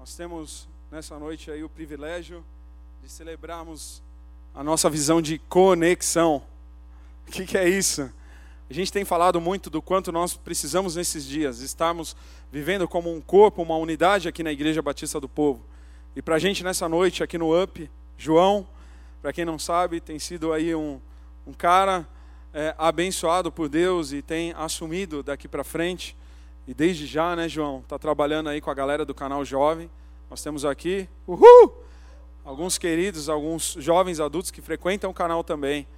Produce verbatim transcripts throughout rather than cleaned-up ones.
Nós temos nessa noite aí o privilégio de celebrarmos a nossa visão de conexão. O que, que é isso? A gente tem falado muito do quanto nós precisamos nesses dias estarmos vivendo como um corpo, uma unidade aqui na Igreja Batista do Povo. E para a gente nessa noite aqui no U P, João, para quem não sabe, tem sido aí um, um cara é, abençoado por Deus e tem assumido daqui para frente. E desde já, né, João, está trabalhando aí com a galera do canal Jovem. Nós temos aqui, uhul, alguns queridos, alguns jovens adultos que frequentam o canal também.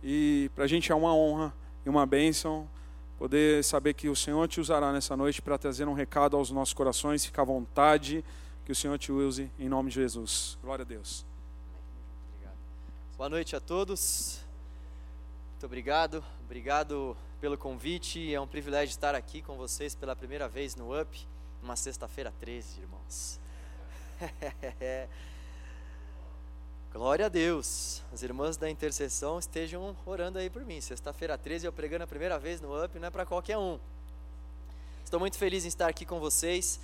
E para a gente é uma honra e uma bênção poder saber que o Senhor te usará nessa noite para trazer um recado aos nossos corações. Fica à vontade, que o Senhor te use em nome de Jesus. Glória a Deus. Obrigado. Boa noite a todos. Muito obrigado. Obrigado pelo convite. É um privilégio estar aqui com vocês pela primeira vez no U P, numa sexta-feira treze, irmãos. Glória a Deus, as irmãs da intercessão estejam orando aí por mim. Sexta-feira treze eu pregando a primeira vez no U P, não é para qualquer um. Estou muito feliz em estar aqui com vocês.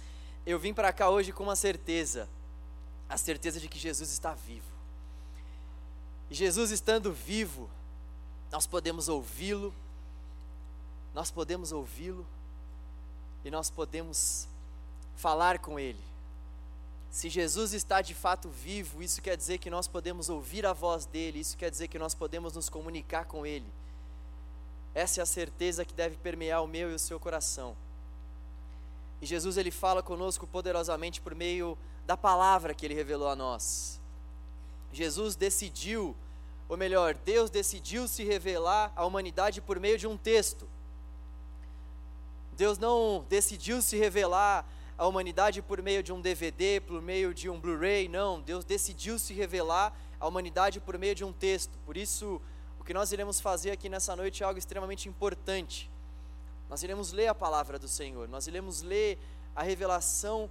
Eu vim para cá hoje com uma certeza, a certeza de que Jesus está vivo. E Jesus estando vivo, nós podemos ouvi-lo, nós podemos ouvi-lo e nós podemos falar com Ele. Se Jesus está de fato vivo, isso quer dizer que nós podemos ouvir a voz dele, isso quer dizer que nós podemos nos comunicar com ele. Essa é a certeza que deve permear o meu e o seu coração. E Jesus, ele fala conosco poderosamente por meio da palavra que ele revelou a nós. Jesus decidiu, ou melhor, Deus decidiu se revelar à humanidade por meio de um texto. Deus não decidiu se revelar a humanidade por meio de um D V D, por meio de um Blu-ray, não. Deus decidiu se revelar à humanidade por meio de um texto. Por isso, o que nós iremos fazer aqui nessa noite é algo extremamente importante. Nós iremos ler a palavra do Senhor, nós iremos ler a revelação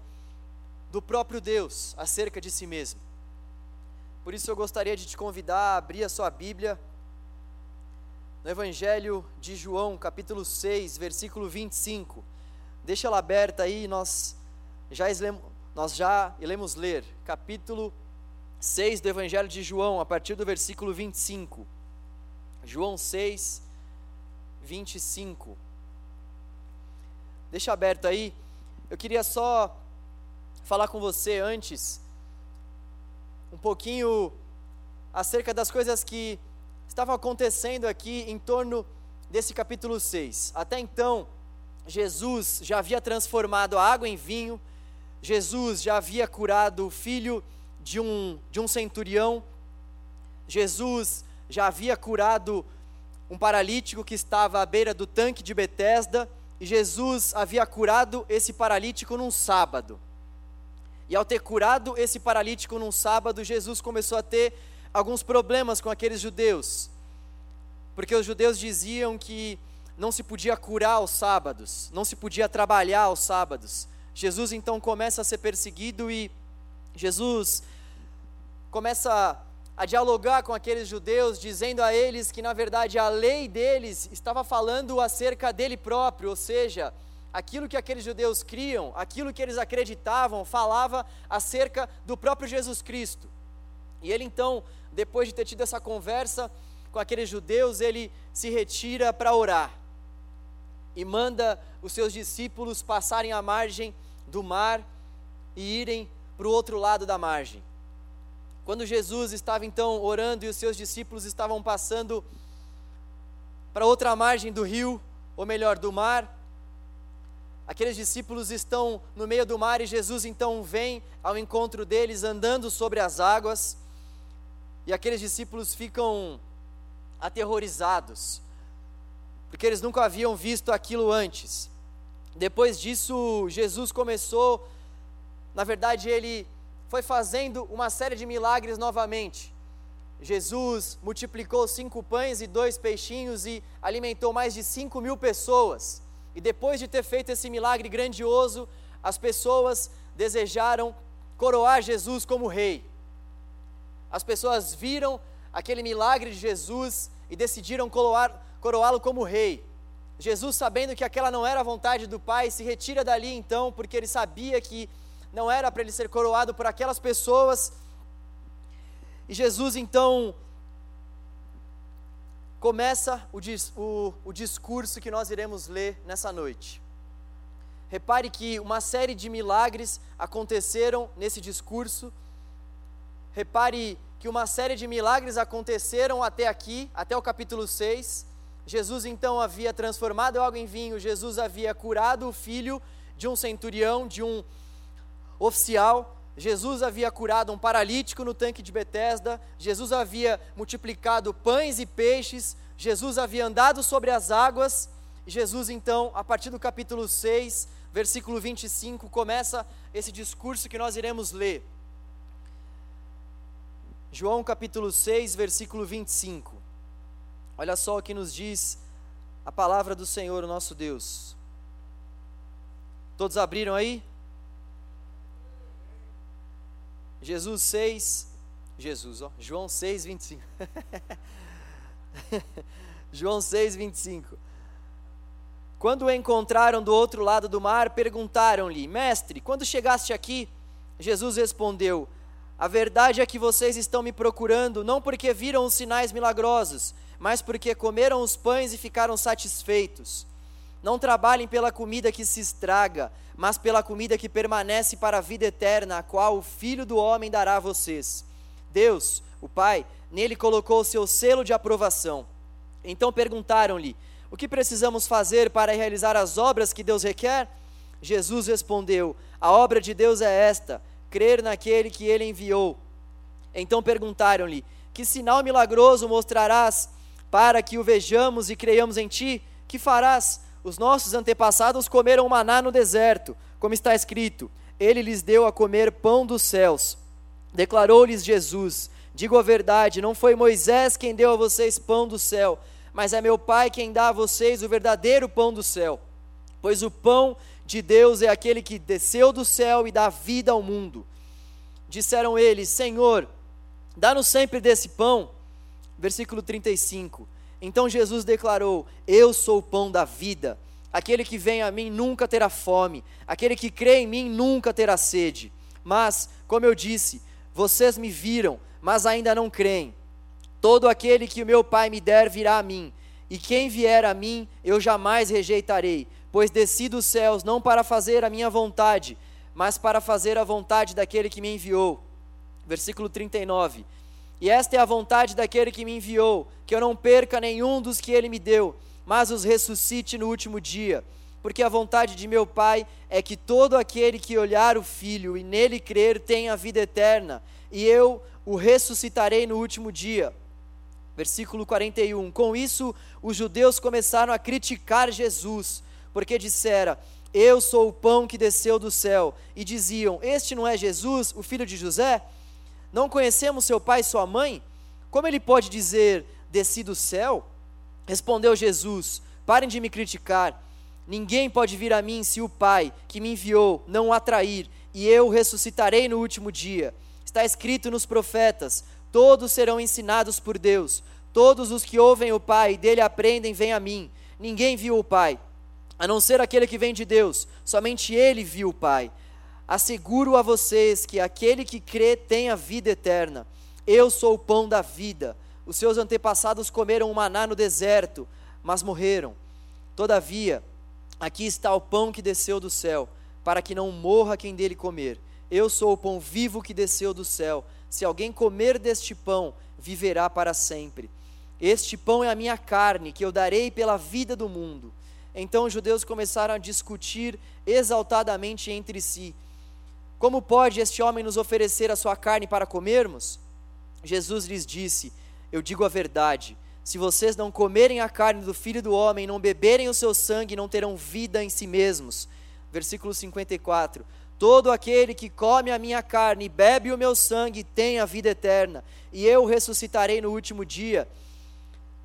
do próprio Deus acerca de si mesmo. Por isso eu gostaria de te convidar a abrir a sua Bíblia no Evangelho de João, capítulo seis, versículo vinte e cinco. Deixa ela aberta aí, nós já, eslemo, nós já iremos ler, capítulo seis do Evangelho de João, a partir do versículo vinte e cinco, João seis, vinte e cinco, deixa aberto aí. Eu queria só falar com você antes, um pouquinho acerca das coisas que estavam acontecendo aqui em torno desse capítulo seis. Até então, Jesus já havia transformado a água em vinho, Jesus já havia curado o filho de um, de um centurião, Jesus já havia curado um paralítico que estava à beira do tanque de Betesda, e Jesus havia curado esse paralítico num sábado. E ao ter curado esse paralítico num sábado, Jesus começou a ter alguns problemas com aqueles judeus, porque os judeus diziam que não se podia curar aos sábados, não se podia trabalhar aos sábados. Jesus então começa a ser perseguido e Jesus começa a dialogar com aqueles judeus, dizendo a eles que na verdade a lei deles estava falando acerca dele próprio, ou seja, aquilo que aqueles judeus criam, aquilo que eles acreditavam, falava acerca do próprio Jesus Cristo. E ele então, depois de ter tido essa conversa com aqueles judeus, ele se retira para orar e manda os seus discípulos passarem a margem do mar e irem para o outro lado da margem. Quando Jesus estava então orando e os seus discípulos estavam passando para outra margem do rio, ou melhor, do mar, aqueles discípulos estão no meio do mar e Jesus então vem ao encontro deles andando sobre as águas, e aqueles discípulos ficam aterrorizados, porque eles nunca haviam visto aquilo antes. Depois disso, Jesus começou, na verdade ele foi fazendo uma série de milagres novamente. Jesus multiplicou cinco pães e dois peixinhos e alimentou mais de cinco mil pessoas, e depois de ter feito esse milagre grandioso, as pessoas desejaram coroar Jesus como rei. As pessoas viram aquele milagre de Jesus e decidiram coroar, coroá-lo como rei. Jesus, sabendo que aquela não era a vontade do Pai, se retira dali então, porque ele sabia que não era para ele ser coroado por aquelas pessoas. E Jesus então começa o, dis, o, o discurso que nós iremos ler nessa noite. Repare que uma série de milagres aconteceram nesse discurso. Repare que uma série de milagres aconteceram até aqui, até o capítulo seis. Jesus então havia transformado água em vinho, Jesus havia curado o filho de um centurião, de um oficial, Jesus havia curado um paralítico no tanque de Betesda, Jesus havia multiplicado pães e peixes, Jesus havia andado sobre as águas, e Jesus então, a partir do capítulo seis, versículo vinte e cinco, começa esse discurso que nós iremos ler. João capítulo seis, versículo vinte e cinco, olha só o que nos diz a palavra do Senhor, o nosso Deus. Todos abriram aí? Jesus seis, Jesus, ó, João seis, vinte e cinco, João seis, vinte e cinco, quando o encontraram do outro lado do mar, perguntaram-lhe, mestre, quando chegaste aqui? Jesus respondeu, a verdade é que vocês estão me procurando, não porque viram os sinais milagrosos, mas porque comeram os pães e ficaram satisfeitos. Não trabalhem pela comida que se estraga, mas pela comida que permanece para a vida eterna, a qual o Filho do Homem dará a vocês. Deus, o Pai, nele colocou o seu selo de aprovação. Então perguntaram-lhe, o que precisamos fazer para realizar as obras que Deus requer? Jesus respondeu, a obra de Deus é esta, crer naquele que ele enviou. Então perguntaram-lhe, que sinal milagroso mostrarás para que o vejamos e creiamos em ti? Que farás? Os nossos antepassados comeram maná no deserto, como está escrito, ele lhes deu a comer pão dos céus. Declarou-lhes Jesus, digo a verdade, não foi Moisés quem deu a vocês pão do céu, mas é meu Pai quem dá a vocês o verdadeiro pão do céu. Pois o pão de Deus é aquele que desceu do céu e dá vida ao mundo. Disseram eles, Senhor, dá-nos sempre desse pão. Versículo trinta e cinco. Então Jesus declarou, eu sou o pão da vida, aquele que vem a mim nunca terá fome, aquele que crê em mim nunca terá sede, mas, como eu disse, vocês me viram, mas ainda não creem, todo aquele que o meu Pai me der virá a mim, e quem vier a mim eu jamais rejeitarei, pois desci dos céus não para fazer a minha vontade, mas para fazer a vontade daquele que me enviou. Versículo trinta e nove. E esta é a vontade daquele que me enviou, que eu não perca nenhum dos que ele me deu, mas os ressuscite no último dia. Porque a vontade de meu Pai é que todo aquele que olhar o Filho e nele crer tenha vida eterna, e eu o ressuscitarei no último dia. Versículo quarenta e um. Com isso, os judeus começaram a criticar Jesus, porque dissera, eu sou o pão que desceu do céu. E diziam, este não é Jesus, o filho de José? Não conhecemos seu pai e sua mãe? Como ele pode dizer, desci do céu? Respondeu Jesus, parem de me criticar. Ninguém pode vir a mim se o Pai que me enviou não o atrair, e eu o ressuscitarei no último dia. Está escrito nos profetas, todos serão ensinados por Deus. Todos os que ouvem o Pai e dele aprendem, vêm a mim. Ninguém viu o Pai, a não ser aquele que vem de Deus. Somente ele viu o Pai. Asseguro a vocês que aquele que crê tem a vida eterna. Eu sou o pão da vida. Os seus antepassados comeram o maná no deserto, mas morreram. Todavia, aqui está o pão que desceu do céu, para que não morra quem dele comer. Eu sou o pão vivo que desceu do céu. Se alguém comer deste pão, viverá para sempre. Este pão é a minha carne, que eu darei pela vida do mundo. Então os judeus começaram a discutir exaltadamente entre si. Como pode este homem nos oferecer a sua carne para comermos? Jesus lhes disse, eu digo a verdade, se vocês não comerem a carne do Filho do Homem, não beberem o seu sangue, não terão vida em si mesmos. Versículo cinquenta e quatro, todo aquele que come a minha carne e bebe o meu sangue tem a vida eterna, e eu o ressuscitarei no último dia,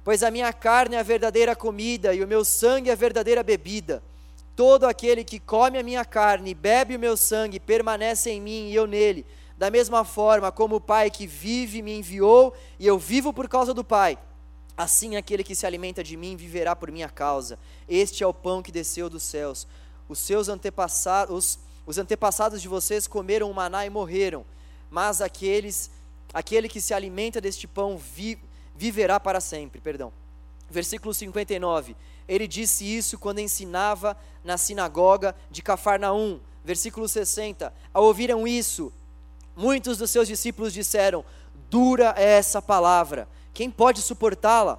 pois a minha carne é a verdadeira comida e o meu sangue é a verdadeira bebida. Todo aquele que come a minha carne e bebe o meu sangue permanece em mim e eu nele, da mesma forma como o Pai que vive me enviou e eu vivo por causa do Pai, assim aquele que se alimenta de mim viverá por minha causa. Este é o pão que desceu dos céus. Os seus antepassados, Os antepassados de vocês comeram o maná e morreram, mas aqueles, aquele que se alimenta deste pão vi, viverá para sempre. Perdão. Versículo cinquenta e nove, ele disse isso quando ensinava na sinagoga de Cafarnaum. Versículo sessenta, ao ouviram isso, muitos dos seus discípulos disseram: dura é essa palavra, quem pode suportá-la?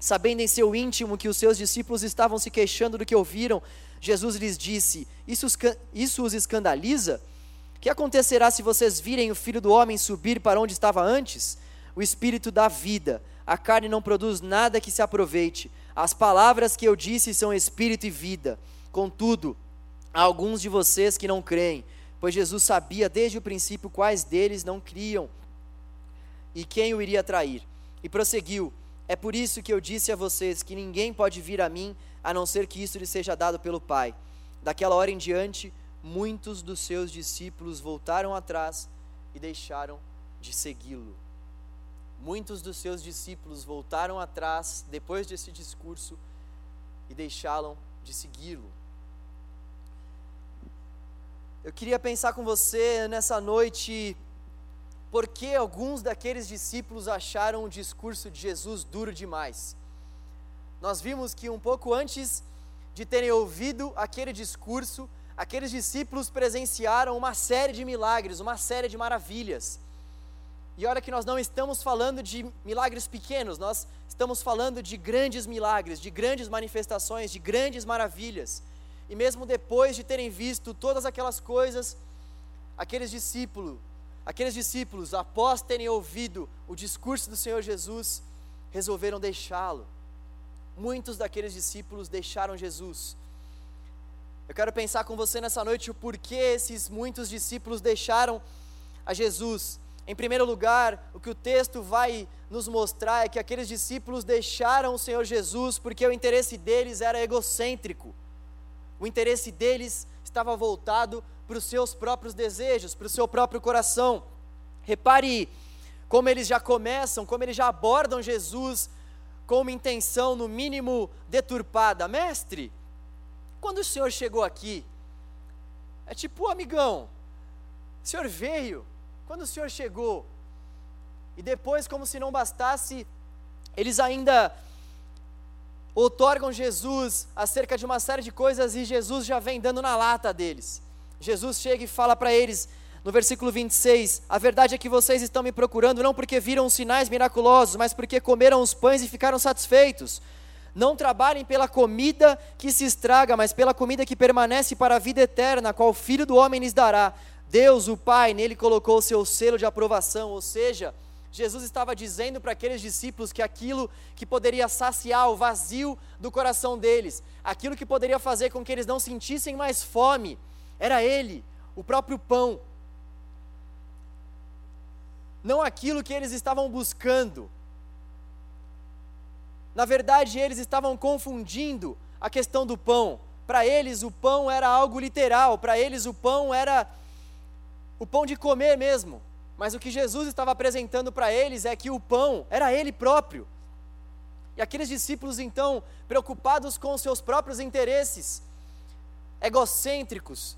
Sabendo em seu íntimo que os seus discípulos estavam se queixando do que ouviram, Jesus lhes disse: isso os, isso os escandaliza? O que acontecerá se vocês virem o Filho do Homem subir para onde estava antes? O Espírito dá vida, a carne não produz nada que se aproveite. As palavras que eu disse são Espírito e vida. Contudo, há alguns de vocês que não creem, pois Jesus sabia desde o princípio quais deles não criam e quem o iria trair. E prosseguiu: é por isso que eu disse a vocês que ninguém pode vir a mim, a não ser que isso lhe seja dado pelo Pai. Daquela hora em diante, muitos dos seus discípulos voltaram atrás e deixaram de segui-lo. Muitos dos seus discípulos voltaram atrás depois desse discurso e deixaram de segui-lo. Eu queria pensar com você nessa noite, por que alguns daqueles discípulos acharam o discurso de Jesus duro demais? Nós vimos que um pouco antes de terem ouvido aquele discurso, aqueles discípulos presenciaram uma série de milagres, uma série de maravilhas. E olha que nós não estamos falando de milagres pequenos, nós estamos falando de grandes milagres, de grandes manifestações, de grandes maravilhas. E mesmo depois de terem visto todas aquelas coisas, aqueles discípulos, Aqueles discípulos, após terem ouvido o discurso do Senhor Jesus, resolveram deixá-lo. Muitos daqueles discípulos deixaram Jesus. Eu quero pensar com você nessa noite o porquê esses muitos discípulos deixaram a Jesus. Em primeiro lugar, o que o texto vai nos mostrar é que aqueles discípulos deixaram o Senhor Jesus porque o interesse deles era egocêntrico. O interesse deles estava voltado para os seus próprios desejos, para o seu próprio coração. Repare como eles já começam, como eles já abordam Jesus com uma intenção no mínimo deturpada. Mestre, quando o Senhor chegou aqui, é tipo, amigão, o Senhor veio, quando o Senhor chegou? E depois, como se não bastasse, eles ainda outorgam Jesus acerca de uma série de coisas e Jesus já vem dando na lata deles. Jesus chega e fala para eles, no versículo vinte e seis, a verdade é que vocês estão me procurando não porque viram sinais miraculosos, mas porque comeram os pães e ficaram satisfeitos. Não trabalhem pela comida que se estraga, mas pela comida que permanece para a vida eterna, a qual o Filho do Homem lhes dará. Deus, o Pai, nele colocou o seu selo de aprovação. Ou seja, Jesus estava dizendo para aqueles discípulos que aquilo que poderia saciar o vazio do coração deles, aquilo que poderia fazer com que eles não sentissem mais fome, era Ele, o próprio pão. Não aquilo que eles estavam buscando. Na verdade, eles estavam confundindo a questão do pão. Para eles, o pão era algo literal. Para eles, o pão era o pão de comer mesmo. Mas o que Jesus estava apresentando para eles é que o pão era Ele próprio. E aqueles discípulos, então, preocupados com seus próprios interesses, egocêntricos,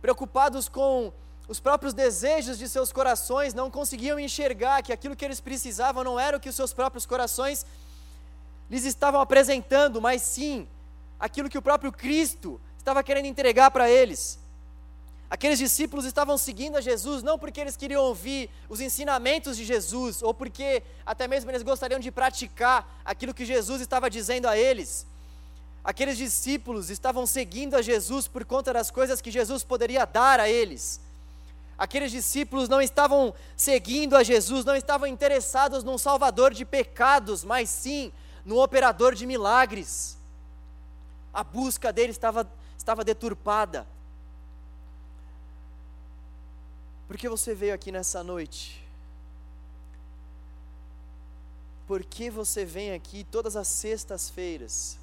preocupados com os próprios desejos de seus corações, não conseguiam enxergar que aquilo que eles precisavam não era o que os seus próprios corações lhes estavam apresentando, mas sim aquilo que o próprio Cristo estava querendo entregar para eles. Aqueles discípulos estavam seguindo a Jesus não porque eles queriam ouvir os ensinamentos de Jesus, ou porque até mesmo eles gostariam de praticar aquilo que Jesus estava dizendo a eles. Aqueles discípulos estavam seguindo a Jesus por conta das coisas que Jesus poderia dar a eles. Aqueles discípulos não estavam seguindo a Jesus, não estavam interessados num salvador de pecados, mas sim num operador de milagres. A busca dele estava, estava deturpada. Por que você veio aqui nessa noite? Por que você vem aqui todas as sextas-feiras?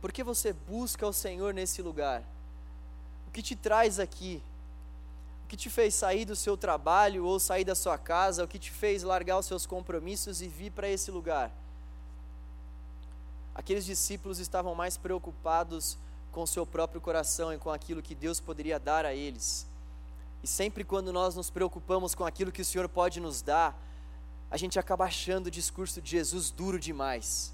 Por que você busca o Senhor nesse lugar? O que te traz aqui? O que te fez sair do seu trabalho ou sair da sua casa? O que te fez largar os seus compromissos e vir para esse lugar? Aqueles discípulos estavam mais preocupados com seu próprio coração e com aquilo que Deus poderia dar a eles. E sempre quando nós nos preocupamos com aquilo que o Senhor pode nos dar, a gente acaba achando o discurso de Jesus duro demais.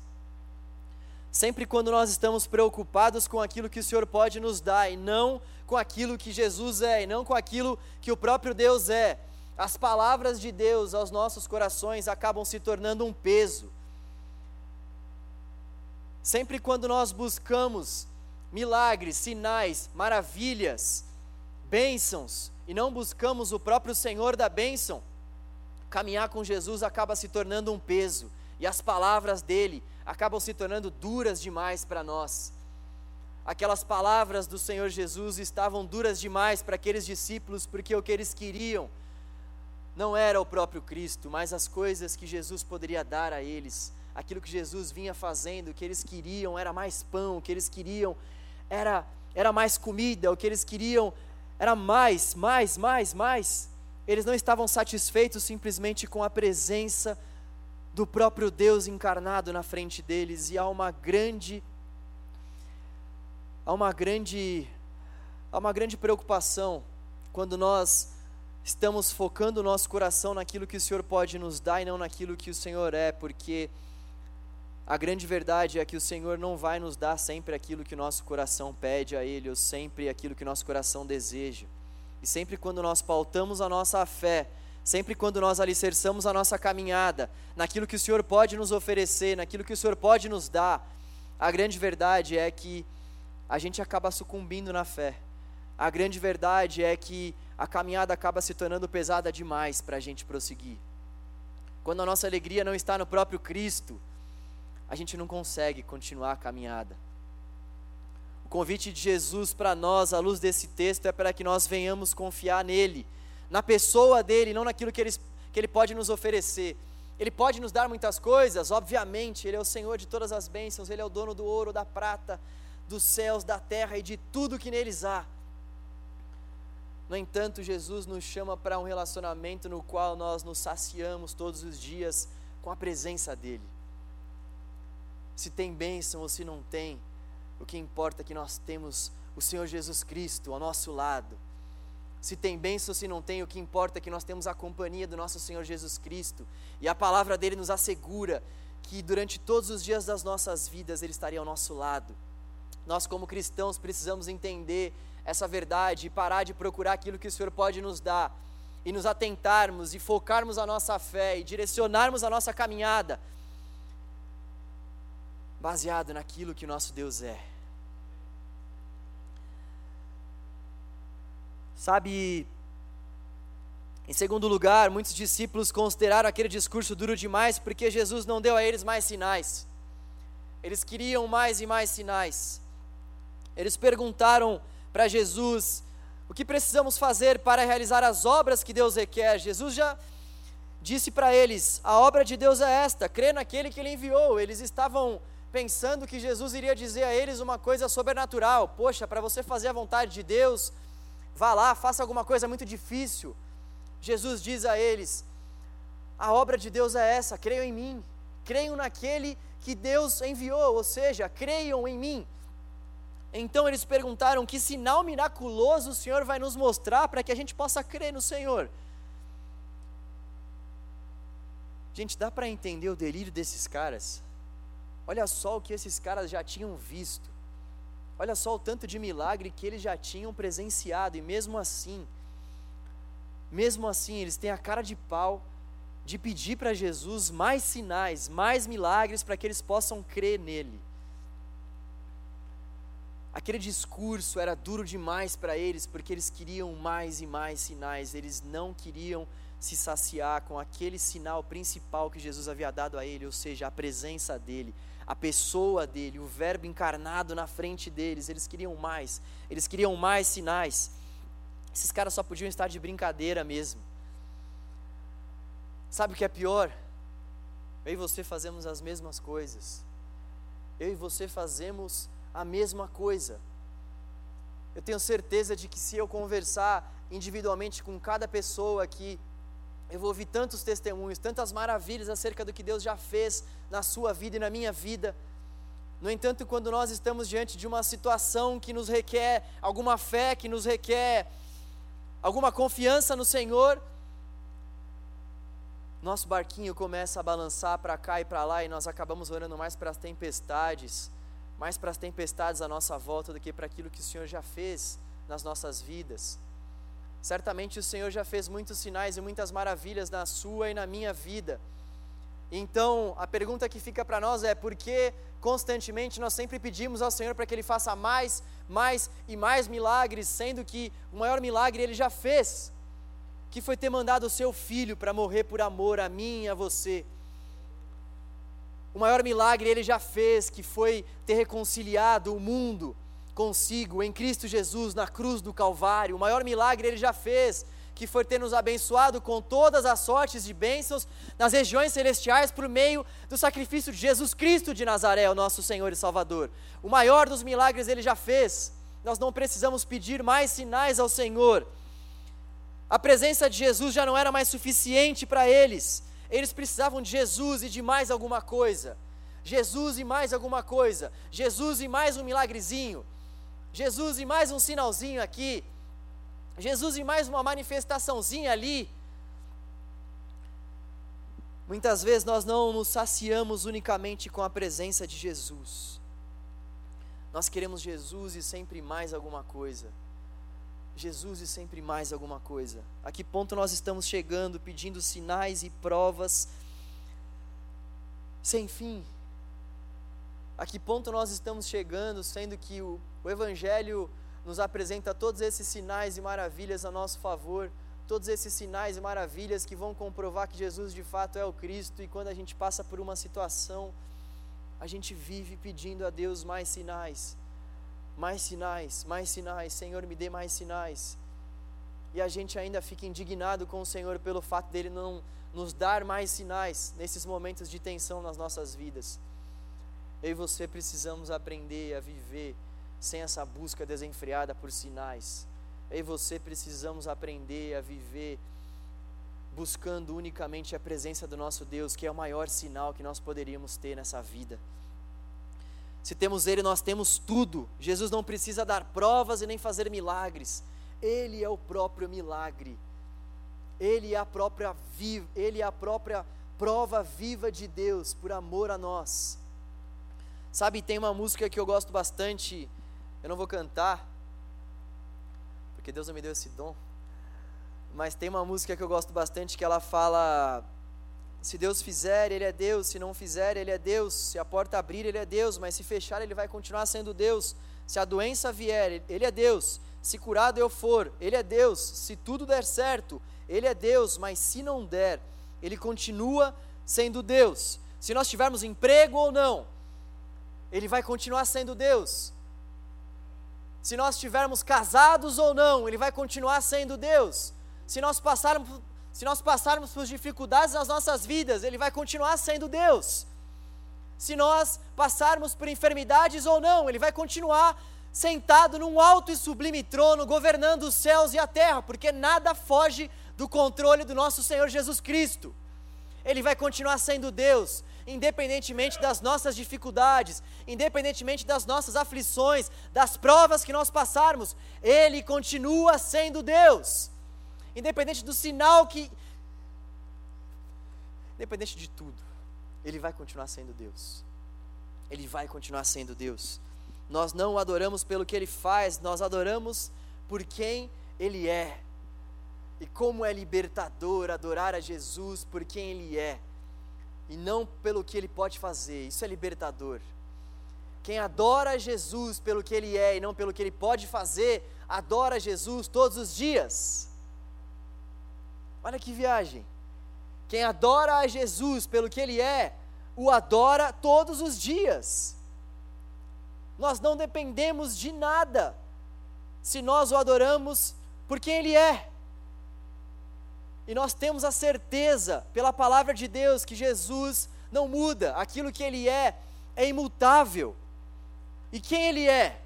Sempre quando nós estamos preocupados com aquilo que o Senhor pode nos dar, e não com aquilo que Jesus é, e não com aquilo que o próprio Deus é, as palavras de Deus aos nossos corações acabam se tornando um peso. Sempre quando nós buscamos milagres, sinais, maravilhas, bênçãos, e não buscamos o próprio Senhor da bênção, caminhar com Jesus acaba se tornando um peso, e as palavras dele acabam se tornando duras demais para nós. Aquelas palavras do Senhor Jesus estavam duras demais para aqueles discípulos, porque o que eles queriam não era o próprio Cristo, mas as coisas que Jesus poderia dar a eles. Aquilo que Jesus vinha fazendo, o que eles queriam era mais pão, o que eles queriam era, era mais comida, o que eles queriam era mais, mais, mais, mais. Eles não estavam satisfeitos simplesmente com a presença do próprio Deus encarnado na frente deles, e há uma grande, há uma grande, há uma grande preocupação quando nós estamos focando o nosso coração naquilo que o Senhor pode nos dar e não naquilo que o Senhor é, porque a grande verdade é que o Senhor não vai nos dar sempre aquilo que o nosso coração pede a Ele, ou sempre aquilo que o nosso coração deseja. E sempre quando nós pautamos a nossa fé, sempre quando nós alicerçamos a nossa caminhada naquilo que o Senhor pode nos oferecer, naquilo que o Senhor pode nos dar, a grande verdade é que a gente acaba sucumbindo na fé. A grande verdade é que a caminhada acaba se tornando pesada demais para a gente prosseguir. Quando a nossa alegria não está no próprio Cristo, a gente não consegue continuar a caminhada. O convite de Jesus para nós, à luz desse texto, é para que nós venhamos confiar nele, na pessoa dele, não naquilo que ele, que ele pode nos oferecer. Ele pode nos dar muitas coisas, obviamente, ele é o Senhor de todas as bênçãos, ele é o dono do ouro, da prata, dos céus, da terra e de tudo que neles há. No entanto, Jesus nos chama para um relacionamento no qual nós nos saciamos todos os dias com a presença dele. Se tem bênção ou se não tem, o que importa é que nós temos o Senhor Jesus Cristo ao nosso lado. Se tem bênção ou se não tem, o que importa é que nós temos a companhia do nosso Senhor Jesus Cristo, e a palavra dele nos assegura que durante todos os dias das nossas vidas ele estaria ao nosso lado. Nós, como cristãos, precisamos entender essa verdade e parar de procurar aquilo que o Senhor pode nos dar, e nos atentarmos e focarmos a nossa fé e direcionarmos a nossa caminhada baseado naquilo que o nosso Deus é. Sabe, em segundo lugar, muitos discípulos consideraram aquele discurso duro demais porque Jesus não deu a eles mais sinais. Eles queriam mais e mais sinais. Eles perguntaram para Jesus: o que precisamos fazer para realizar as obras que Deus requer? Jesus já disse para eles: a obra de Deus é esta, crê naquele que ele enviou. Eles estavam pensando que Jesus iria dizer a eles uma coisa sobrenatural. Poxa, para você fazer a vontade de Deus, vá lá, faça alguma coisa muito difícil. Jesus diz a eles: a obra de Deus é essa, creiam em mim, creiam naquele que Deus enviou, ou seja, creiam em mim. Então eles perguntaram: que sinal miraculoso o Senhor vai nos mostrar para que a gente possa crer no Senhor? Gente, dá para entender o delírio desses caras? Olha só o que esses caras já tinham visto. Olha só o tanto de milagre que eles já tinham presenciado. E mesmo assim, mesmo assim eles têm a cara de pau de pedir para Jesus mais sinais, mais milagres para que eles possam crer nele. Aquele discurso era duro demais para eles porque eles queriam mais e mais sinais. Eles não queriam se saciar com aquele sinal principal que Jesus havia dado a ele, ou seja, a presença dele, a pessoa dele, o verbo encarnado na frente deles. Eles queriam mais, eles queriam mais sinais. Esses caras só podiam estar de brincadeira mesmo. Sabe o que é pior? Eu e você fazemos as mesmas coisas, eu e você fazemos a mesma coisa. Eu tenho certeza de que se eu conversar individualmente com cada pessoa aqui, eu vou ouvir tantos testemunhos, tantas maravilhas acerca do que Deus já fez na sua vida e na minha vida. No entanto, quando nós estamos diante de uma situação que nos requer alguma fé, que nos requer alguma confiança no Senhor, nosso barquinho começa a balançar para cá e para lá, e nós acabamos orando mais para as tempestades, mais para as tempestades à nossa volta do que para aquilo que o Senhor já fez nas nossas vidas. Certamente o Senhor já fez muitos sinais e muitas maravilhas na sua e na minha vida. Então, a pergunta que fica para nós é: por que constantemente nós sempre pedimos ao Senhor para que Ele faça mais, mais e mais milagres, sendo que o maior milagre Ele já fez, que foi ter mandado o Seu Filho para morrer por amor a mim e a você? O maior milagre Ele já fez, que foi ter reconciliado o mundo consigo em Cristo Jesus na cruz do Calvário. O maior milagre Ele já fez, que foi ter nos abençoado com todas as sortes de bênçãos nas regiões celestiais por meio do sacrifício de Jesus Cristo de Nazaré, o nosso Senhor e Salvador. O maior dos milagres Ele já fez. Nós não precisamos pedir mais sinais ao Senhor. A presença de Jesus já não era mais suficiente para eles. Eles precisavam de Jesus e de mais alguma coisa. Jesus e mais alguma coisa. Jesus e mais um milagrezinho. Jesus e mais um sinalzinho aqui. Jesus e mais uma manifestaçãozinha ali. Muitas vezes nós não nos saciamos unicamente com a presença de Jesus. Nós queremos Jesus e sempre mais alguma coisa. Jesus e sempre mais alguma coisa. A que ponto nós estamos chegando, pedindo sinais e provas sem fim? A que ponto nós estamos chegando, sendo que o, o Evangelho nos apresenta todos esses sinais e maravilhas a nosso favor, todos esses sinais e maravilhas que vão comprovar que Jesus de fato é o Cristo, e quando a gente passa por uma situação, a gente vive pedindo a Deus mais sinais, mais sinais, mais sinais, Senhor, me dê mais sinais. E a gente ainda fica indignado com o Senhor pelo fato dele não nos dar mais sinais nesses momentos de tensão nas nossas vidas. Eu e você precisamos aprender a viver sem essa busca desenfreada por sinais. Eu e você precisamos aprender a viver buscando unicamente a presença do nosso Deus, que é o maior sinal que nós poderíamos ter nessa vida. Se temos Ele, nós temos tudo. Jesus não precisa dar provas e nem fazer milagres. Ele é o próprio milagre. Ele é a própria, vi- Ele é a própria prova viva de Deus por amor a nós. Sabe, tem uma música que eu gosto bastante. Eu não vou cantar, porque Deus não me deu esse dom. Mas tem uma música que eu gosto bastante que ela fala: se Deus fizer, Ele é Deus. Se não fizer, Ele é Deus. Se a porta abrir, Ele é Deus. Mas se fechar, Ele vai continuar sendo Deus. Se a doença vier, Ele é Deus. Se curado eu for, Ele é Deus. Se tudo der certo, Ele é Deus. Mas se não der, Ele continua sendo Deus. Se nós tivermos emprego ou não, Ele vai continuar sendo Deus. Se nós estivermos casados ou não, Ele vai continuar sendo Deus. Se nós passarmos, se nós passarmos por dificuldades nas nossas vidas, Ele vai continuar sendo Deus. Se nós passarmos por enfermidades ou não, Ele vai continuar sentado num alto e sublime trono, governando os céus e a terra, porque nada foge do controle do nosso Senhor Jesus Cristo. Ele vai continuar sendo Deus, independentemente das nossas dificuldades, independentemente das nossas aflições, das provas que nós passarmos. Ele continua sendo Deus, independente do sinal que... Independente de tudo, Ele vai continuar sendo Deus. Ele vai continuar sendo Deus. Nós não o adoramos pelo que Ele faz, nós adoramos por quem Ele é. E como é libertador adorar a Jesus por quem Ele é, e não pelo que Ele pode fazer. Isso é libertador. Quem adora a Jesus pelo que Ele é e não pelo que Ele pode fazer, adora a Jesus todos os dias. Olha que viagem. Quem adora a Jesus pelo que Ele é, o adora todos os dias. Nós não dependemos de nada se nós o adoramos por quem Ele é. E nós temos a certeza, pela palavra de Deus, que Jesus não muda. Aquilo que Ele é, é imutável. E quem Ele é?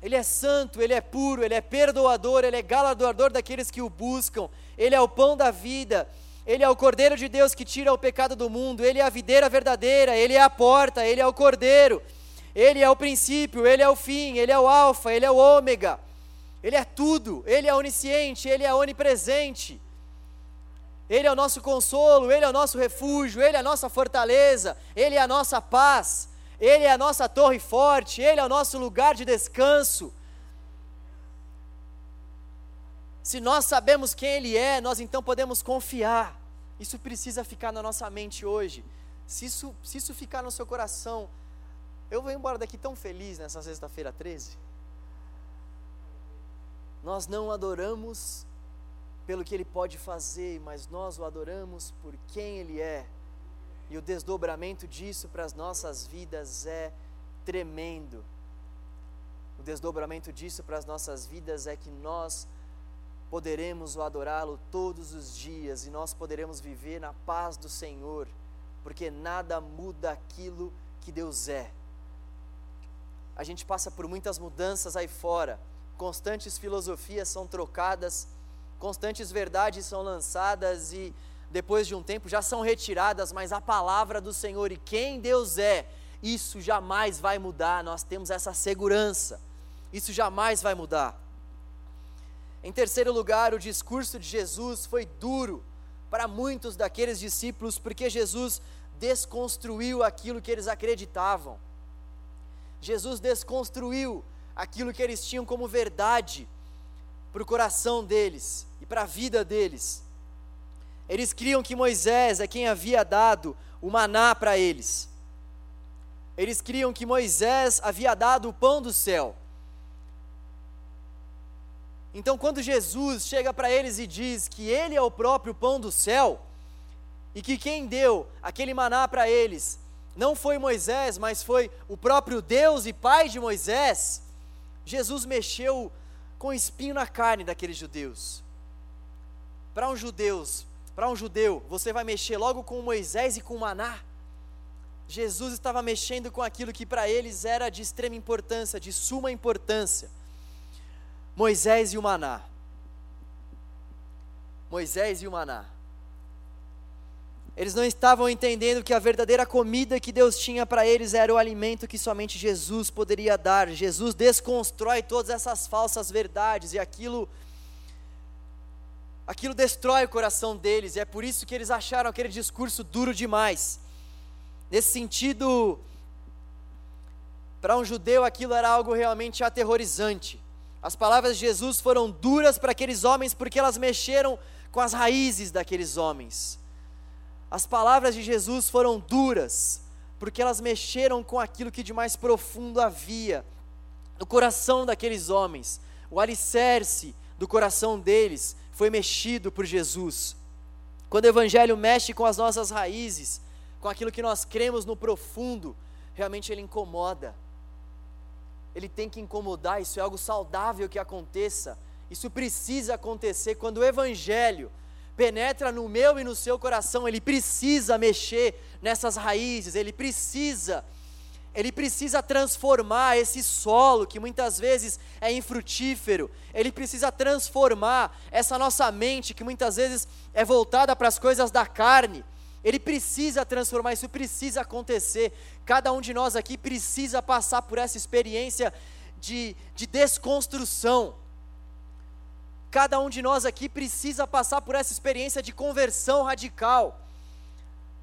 Ele é santo, Ele é puro, Ele é perdoador, Ele é galardoador daqueles que o buscam. Ele é o pão da vida, Ele é o Cordeiro de Deus que tira o pecado do mundo, Ele é a videira verdadeira, Ele é a porta, Ele é o Cordeiro, Ele é o princípio, Ele é o fim, Ele é o alfa, Ele é o ômega, Ele é tudo, Ele é onisciente, Ele é onipresente, Ele é o nosso consolo, Ele é o nosso refúgio, Ele é a nossa fortaleza, Ele é a nossa paz, Ele é a nossa torre forte, Ele é o nosso lugar de descanso. Se nós sabemos quem Ele é, nós então podemos confiar. Isso precisa ficar na nossa mente hoje. Se isso, se isso ficar no seu coração, eu vou embora daqui tão feliz nessa sexta-feira treze. Nós não adoramos pelo que Ele pode fazer, mas nós o adoramos por quem Ele é. E o desdobramento disso para as nossas vidas é tremendo. O desdobramento disso para as nossas vidas é que nós poderemos o adorá-lo todos os dias e nós poderemos viver na paz do Senhor, porque nada muda aquilo que Deus é. A gente passa por muitas mudanças aí fora, constantes filosofias são trocadas, constantes verdades são lançadas e depois de um tempo já são retiradas, mas a palavra do Senhor e quem Deus é, isso jamais vai mudar, nós temos essa segurança, isso jamais vai mudar. Em terceiro lugar, o discurso de Jesus foi duro para muitos daqueles discípulos, porque Jesus desconstruiu aquilo que eles acreditavam. Jesus desconstruiu aquilo que eles tinham como verdade para o coração deles e para a vida deles. Eles criam que Moisés é quem havia dado o maná para eles. Eles criam que Moisés havia dado o pão do céu. Então, quando Jesus chega para eles e diz que Ele é o próprio pão do céu, e que quem deu aquele maná para eles não foi Moisés, mas foi o próprio Deus e Pai de Moisés, Jesus mexeu com espinho na carne daqueles judeus. Para um judeus, Para um judeu, você vai mexer logo com Moisés e com maná? Jesus estava mexendo com aquilo que para eles era de extrema importância, de suma importância. Moisés e o maná. Moisés e o maná. Eles não estavam entendendo que a verdadeira comida que Deus tinha para eles era o alimento que somente Jesus poderia dar. Jesus desconstrói todas essas falsas verdades e aquilo... Aquilo destrói o coração deles, e é por isso que eles acharam aquele discurso duro demais. Nesse sentido, para um judeu aquilo era algo realmente aterrorizante. As palavras de Jesus foram duras para aqueles homens porque elas mexeram com as raízes daqueles homens. As palavras de Jesus foram duras porque elas mexeram com aquilo que de mais profundo havia no coração daqueles homens. O alicerce do coração deles foi mexido por Jesus. Quando o Evangelho mexe com as nossas raízes, com aquilo que nós cremos no profundo, realmente ele incomoda, ele tem que incomodar, isso é algo saudável que aconteça, isso precisa acontecer. Quando o Evangelho penetra no meu e no seu coração, ele precisa mexer nessas raízes, ele precisa, ele precisa transformar esse solo que muitas vezes é infrutífero. Ele precisa transformar essa nossa mente que muitas vezes é voltada para as coisas da carne. Ele precisa transformar, isso precisa acontecer. Cada um de nós aqui precisa passar por essa experiência de, de desconstrução. Cada um de nós aqui precisa passar por essa experiência de conversão radical.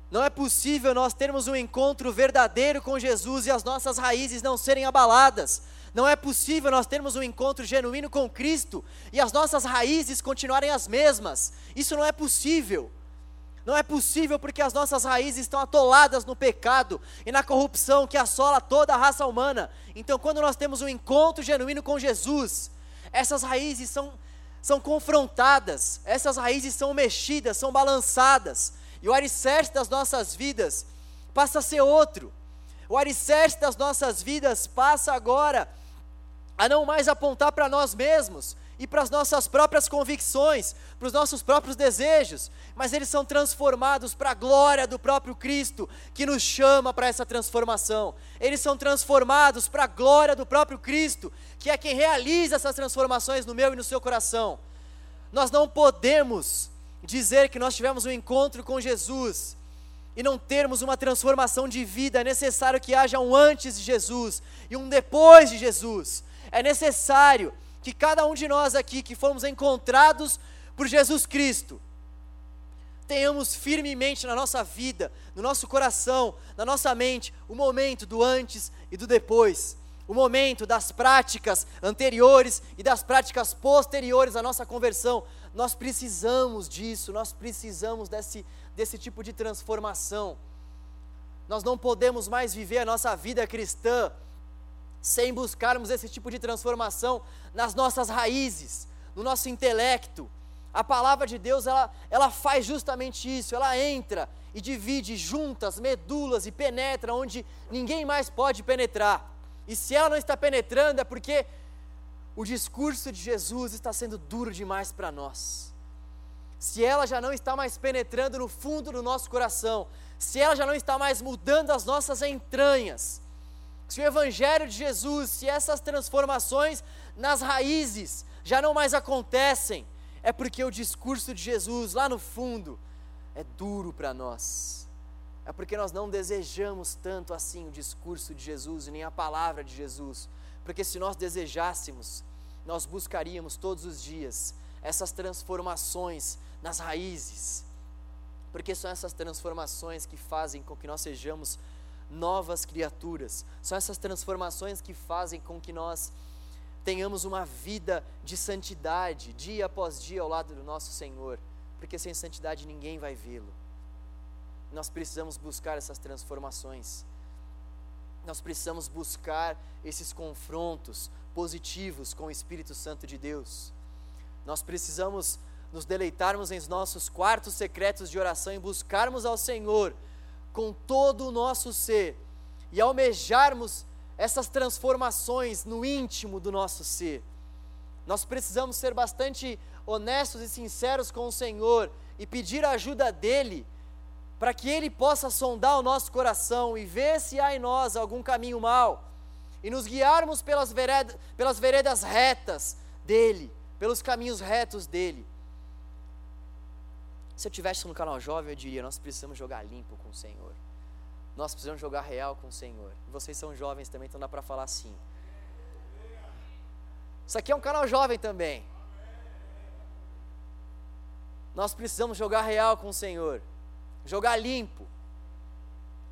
Não é possível nós termos um encontro verdadeiro com Jesus e as nossas raízes não serem abaladas. Não é possível nós termos um encontro genuíno com Cristo e as nossas raízes continuarem as mesmas. Isso não é possível. Não é possível porque as nossas raízes estão atoladas no pecado e na corrupção que assola toda a raça humana. Então, quando nós temos um encontro genuíno com Jesus, essas raízes são, são confrontadas, essas raízes são mexidas, são balançadas. E o alicerce das nossas vidas passa a ser outro. O alicerce das nossas vidas passa agora a não mais apontar para nós mesmos e para as nossas próprias convicções, para os nossos próprios desejos, mas eles são transformados para a glória do próprio Cristo, que nos chama para essa transformação. Eles são transformados para a glória do próprio Cristo, que é quem realiza essas transformações no meu e no seu coração. Nós não podemos dizer que nós tivemos um encontro com Jesus e não termos uma transformação de vida, é necessário que haja um antes de Jesus e um depois de Jesus. É necessário que cada um de nós aqui que fomos encontrados por Jesus Cristo, tenhamos firmemente na nossa vida, no nosso coração, na nossa mente, o momento do antes e do depois, o momento das práticas anteriores e das práticas posteriores à nossa conversão. Nós precisamos disso, nós precisamos desse, desse tipo de transformação. Nós não podemos mais viver a nossa vida cristã sem buscarmos esse tipo de transformação nas nossas raízes, no nosso intelecto. A palavra de Deus, ela, ela faz justamente isso, ela entra e divide juntas, medulas e penetra onde ninguém mais pode penetrar. E se ela não está penetrando é porque o discurso de Jesus está sendo duro demais para nós. Se ela já não está mais penetrando no fundo do nosso coração, se ela já não está mais mudando as nossas entranhas, se o Evangelho de Jesus, se essas transformações nas raízes já não mais acontecem, é porque o discurso de Jesus lá no fundo é duro para nós. É porque nós não desejamos tanto assim o discurso de Jesus e nem a palavra de Jesus. Porque se nós desejássemos, nós buscaríamos todos os dias essas transformações nas raízes. Porque são essas transformações que fazem com que nós sejamos novas criaturas. São essas transformações que fazem com que nós tenhamos uma vida de santidade, dia após dia ao lado do nosso Senhor, porque sem santidade ninguém vai vê-lo. Nós precisamos buscar essas transformações, nós precisamos buscar esses confrontos positivos com o Espírito Santo de Deus, nós precisamos nos deleitarmos em nossos quartos secretos de oração e buscarmos ao Senhor com todo o nosso ser e almejarmos essas transformações no íntimo do nosso ser. Nós precisamos ser bastante honestos e sinceros com o Senhor e pedir a ajuda dEle, para que Ele possa sondar o nosso coração e ver se há em nós algum caminho mau, e nos guiarmos pelas veredas, pelas veredas retas dEle, pelos caminhos retos dEle. Se eu estivesse no canal Jovem, eu diria, nós precisamos jogar limpo com o Senhor. Nós precisamos jogar real com o Senhor. Vocês são jovens também, então dá para falar assim. Isso aqui é um canal jovem também. Nós precisamos jogar real com o Senhor. Jogar limpo.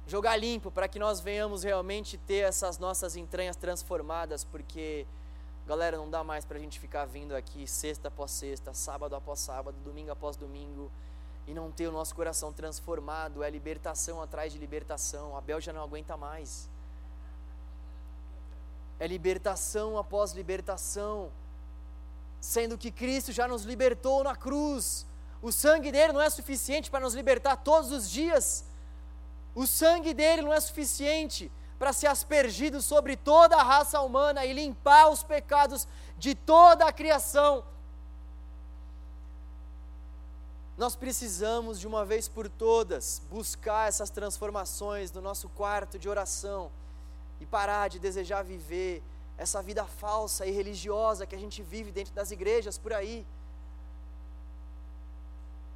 Jogar limpo para que nós venhamos realmente ter essas nossas entranhas transformadas. Porque, galera, não dá mais para a gente ficar vindo aqui sexta após sexta, sábado após sábado, domingo após domingo, e não ter o nosso coração transformado. É libertação atrás de libertação, Abel já não aguenta mais, é libertação após libertação, sendo que Cristo já nos libertou na cruz. O sangue dele não é suficiente para nos libertar todos os dias, o sangue dele não é suficiente para ser aspergido sobre toda a raça humana e limpar os pecados de toda a criação. Nós precisamos, de uma vez por todas, buscar essas transformações no nosso quarto de oração e parar de desejar viver essa vida falsa e religiosa que a gente vive dentro das igrejas por aí.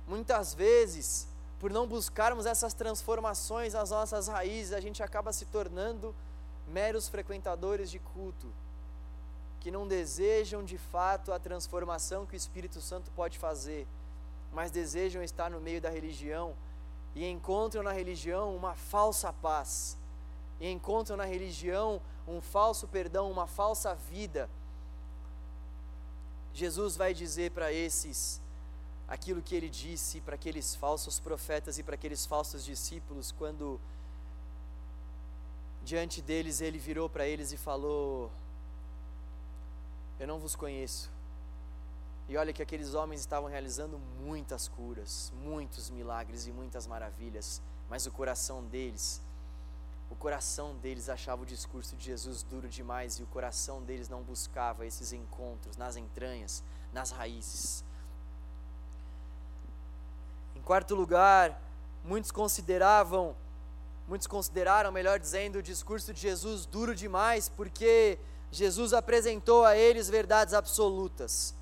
Muitas vezes, por não buscarmos essas transformações nas nossas raízes, a gente acaba se tornando meros frequentadores de culto, que não desejam de fato a transformação que o Espírito Santo pode fazer, mas desejam estar no meio da religião e encontram na religião uma falsa paz, e encontram na religião um falso perdão, uma falsa vida. Jesus vai dizer para esses aquilo que ele disse para aqueles falsos profetas e para aqueles falsos discípulos, quando diante deles ele virou para eles e falou: eu não vos conheço. E olha que aqueles homens estavam realizando muitas curas, muitos milagres e muitas maravilhas, mas o coração deles, o coração deles achava o discurso de Jesus duro demais, e o coração deles não buscava esses encontros nas entranhas, nas raízes. Em quarto lugar, muitos consideravam, muitos consideraram, melhor dizendo, o discurso de Jesus duro demais, porque Jesus apresentou a eles verdades absolutas.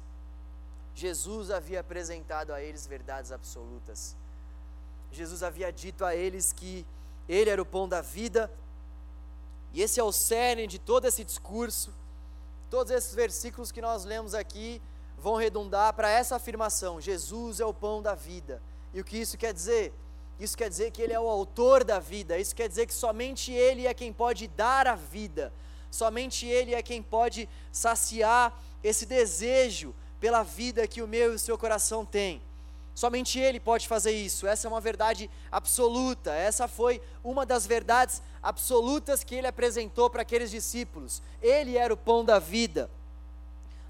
Jesus havia apresentado a eles verdades absolutas. Jesus havia dito a eles que Ele era o pão da vida, e esse é o cerne de todo esse discurso. Todos esses versículos que nós lemos aqui vão redundar para essa afirmação: Jesus é o pão da vida. E o que isso quer dizer? Isso quer dizer que Ele é o autor da vida, isso quer dizer que somente Ele é quem pode dar a vida, somente Ele é quem pode saciar esse desejo pela vida que o meu e o seu coração tem. Somente Ele pode fazer isso. Essa é uma verdade absoluta. Essa foi uma das verdades absolutas que Ele apresentou para aqueles discípulos. Ele era o pão da vida.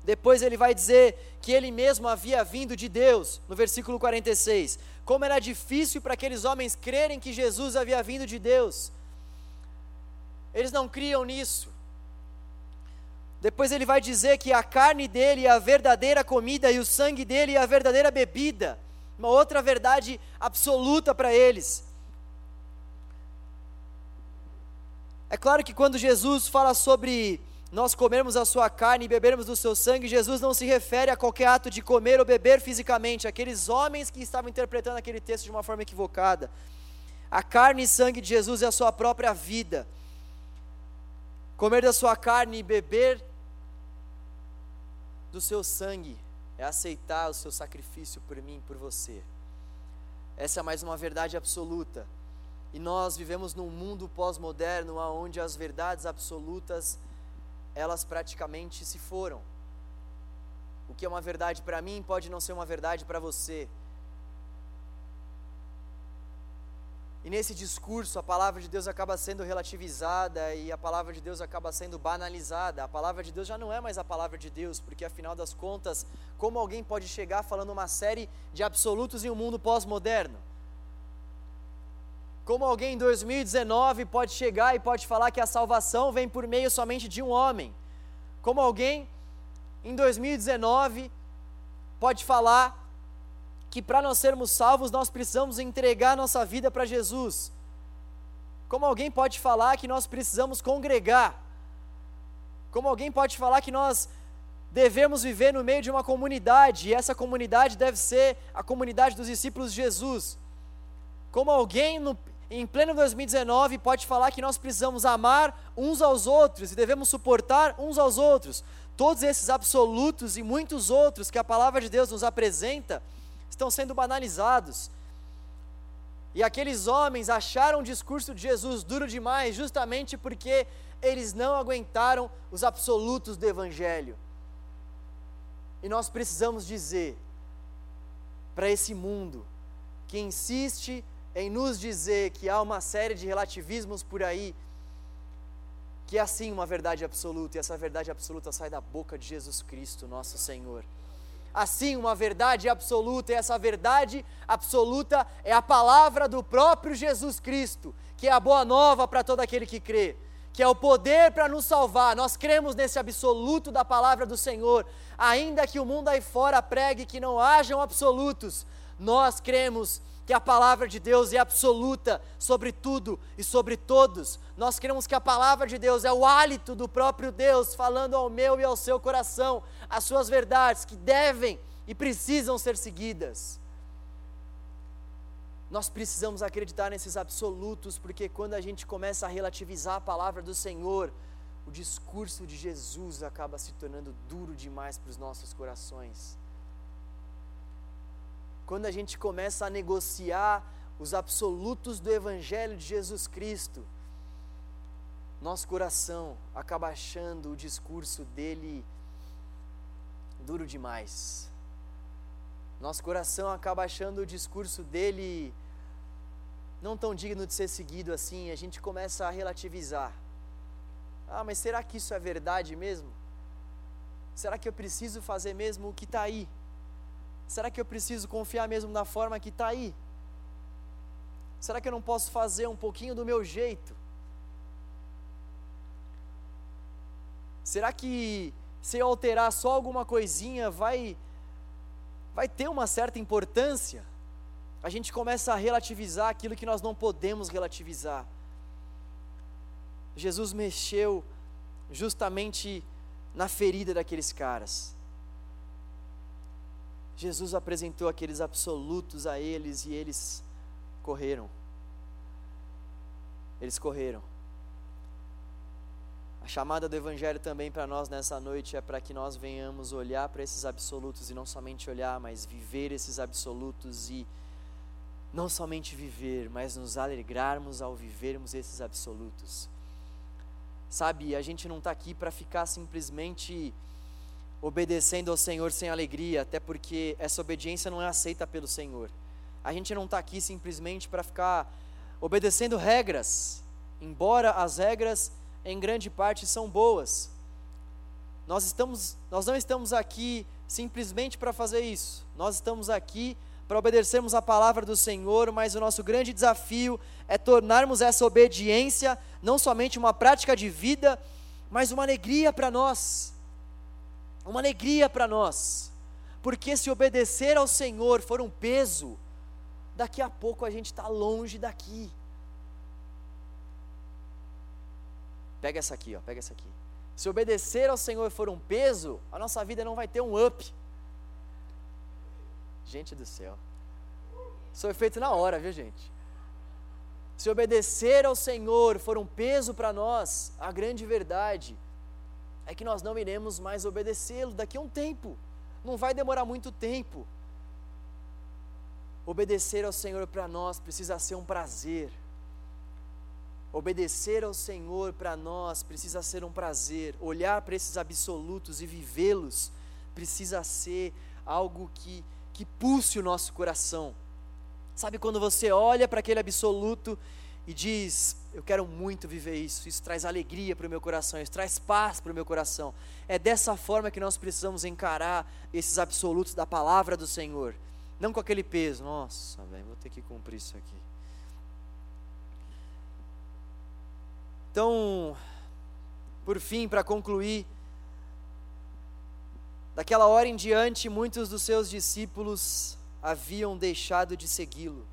Depois Ele vai dizer que Ele mesmo havia vindo de Deus, no versículo quarenta e seis. Como era difícil para aqueles homens crerem que Jesus havia vindo de Deus. Eles não criam nisso. Depois Ele vai dizer que a carne dele é a verdadeira comida e o sangue dele é a verdadeira bebida. Uma outra verdade absoluta para eles. É claro que quando Jesus fala sobre nós comermos a sua carne e bebermos do seu sangue, Jesus não se refere a qualquer ato de comer ou beber fisicamente. Aqueles homens que estavam interpretando aquele texto de uma forma equivocada. A carne e sangue de Jesus é a sua própria vida. Comer da sua carne e beber do seu sangue é aceitar o seu sacrifício por mim, por você. Essa é mais uma verdade absoluta. E nós vivemos num mundo pós-moderno onde as verdades absolutas, elas praticamente se foram. O que é uma verdade para mim pode não ser uma verdade para você. E nesse discurso a palavra de Deus acaba sendo relativizada e a palavra de Deus acaba sendo banalizada. A palavra de Deus já não é mais a palavra de Deus, porque afinal das contas, como alguém pode chegar falando uma série de absolutos em um mundo pós-moderno? Como alguém em dois mil e dezenove pode chegar e pode falar que a salvação vem por meio somente de um homem? Como alguém em dois mil e dezenove pode falar que para nós sermos salvos, nós precisamos entregar nossa vida para Jesus? Como alguém pode falar que nós precisamos congregar? Como alguém pode falar que nós devemos viver no meio de uma comunidade, e essa comunidade deve ser a comunidade dos discípulos de Jesus? Como alguém no, em pleno dois mil e dezenove pode falar que nós precisamos amar uns aos outros, e devemos suportar uns aos outros? Todos esses absolutos e muitos outros que a palavra de Deus nos apresenta, estão sendo banalizados. E aqueles homens acharam o discurso de Jesus duro demais, justamente porque eles não aguentaram os absolutos do Evangelho. E nós precisamos dizer para esse mundo que insiste em nos dizer que há uma série de relativismos por aí, que é sim uma verdade absoluta, e essa verdade absoluta sai da boca de Jesus Cristo, nosso Senhor. Assim, uma verdade absoluta, e essa verdade absoluta é a palavra do próprio Jesus Cristo, que é a boa nova para todo aquele que crê, que é o poder para nos salvar. Nós cremos nesse absoluto da palavra do Senhor. Ainda que o mundo aí fora pregue que não hajam absolutos, nós cremos que a palavra de Deus é absoluta sobre tudo e sobre todos. Nós cremos que a palavra de Deus é o hálito do próprio Deus, falando ao meu e ao seu coração as suas verdades que devem e precisam ser seguidas. Nós precisamos acreditar nesses absolutos, porque quando a gente começa a relativizar a palavra do Senhor, o discurso de Jesus acaba se tornando duro demais para os nossos corações. Quando a gente começa a negociar os absolutos do Evangelho de Jesus Cristo, nosso coração acaba achando o discurso dele duro demais. Nosso coração acaba achando o discurso dele não tão digno de ser seguido assim. A gente começa a relativizar. Ah, mas será que isso é verdade mesmo? Será que eu preciso fazer mesmo o que está aí? Será que eu preciso confiar mesmo na forma que está aí? Será que eu não posso fazer um pouquinho do meu jeito? Será que se eu alterar só alguma coisinha vai, vai ter uma certa importância? A gente começa a relativizar aquilo que nós não podemos relativizar. Jesus mexeu justamente na ferida daqueles caras. Jesus apresentou aqueles absolutos a eles e eles correram. Eles correram. A chamada do Evangelho também para nós nessa noite é para que nós venhamos olhar para esses absolutos e não somente olhar, mas viver esses absolutos e não somente viver, mas nos alegrarmos ao vivermos esses absolutos. Sabe, a gente não está aqui para ficar simplesmente obedecendo ao Senhor sem alegria, até porque essa obediência não é aceita pelo Senhor. A gente não está aqui simplesmente para ficar obedecendo regras, embora as regras em grande parte são boas. Nós, estamos, nós não estamos aqui simplesmente para fazer isso, nós estamos aqui para obedecermos a palavra do Senhor, mas o nosso grande desafio é tornarmos essa obediência não somente uma prática de vida, mas uma alegria para nós, uma alegria para nós, porque se obedecer ao Senhor for um peso, daqui a pouco a gente está longe daqui. Pega essa aqui, ó, pega essa aqui. Se obedecer ao Senhor for um peso, a nossa vida não vai ter um up. Gente do céu, sou feito na hora, viu gente? Se obedecer ao Senhor for um peso para nós, a grande verdade é que nós não iremos mais obedecê-lo daqui a um tempo. Não vai demorar muito tempo. Obedecer ao Senhor para nós precisa ser um prazer. Obedecer ao Senhor para nós precisa ser um prazer. Olhar para esses absolutos e vivê-los precisa ser algo que que pulse o nosso coração. Sabe, quando você olha para aquele absoluto e diz, eu quero muito viver isso, isso traz alegria para o meu coração, isso traz paz para o meu coração. É dessa forma que nós precisamos encarar esses absolutos da palavra do Senhor, não com aquele peso, nossa, velho, vou ter que cumprir isso aqui. Então, por fim, para concluir, daquela hora em diante, muitos dos seus discípulos haviam deixado de segui-lo.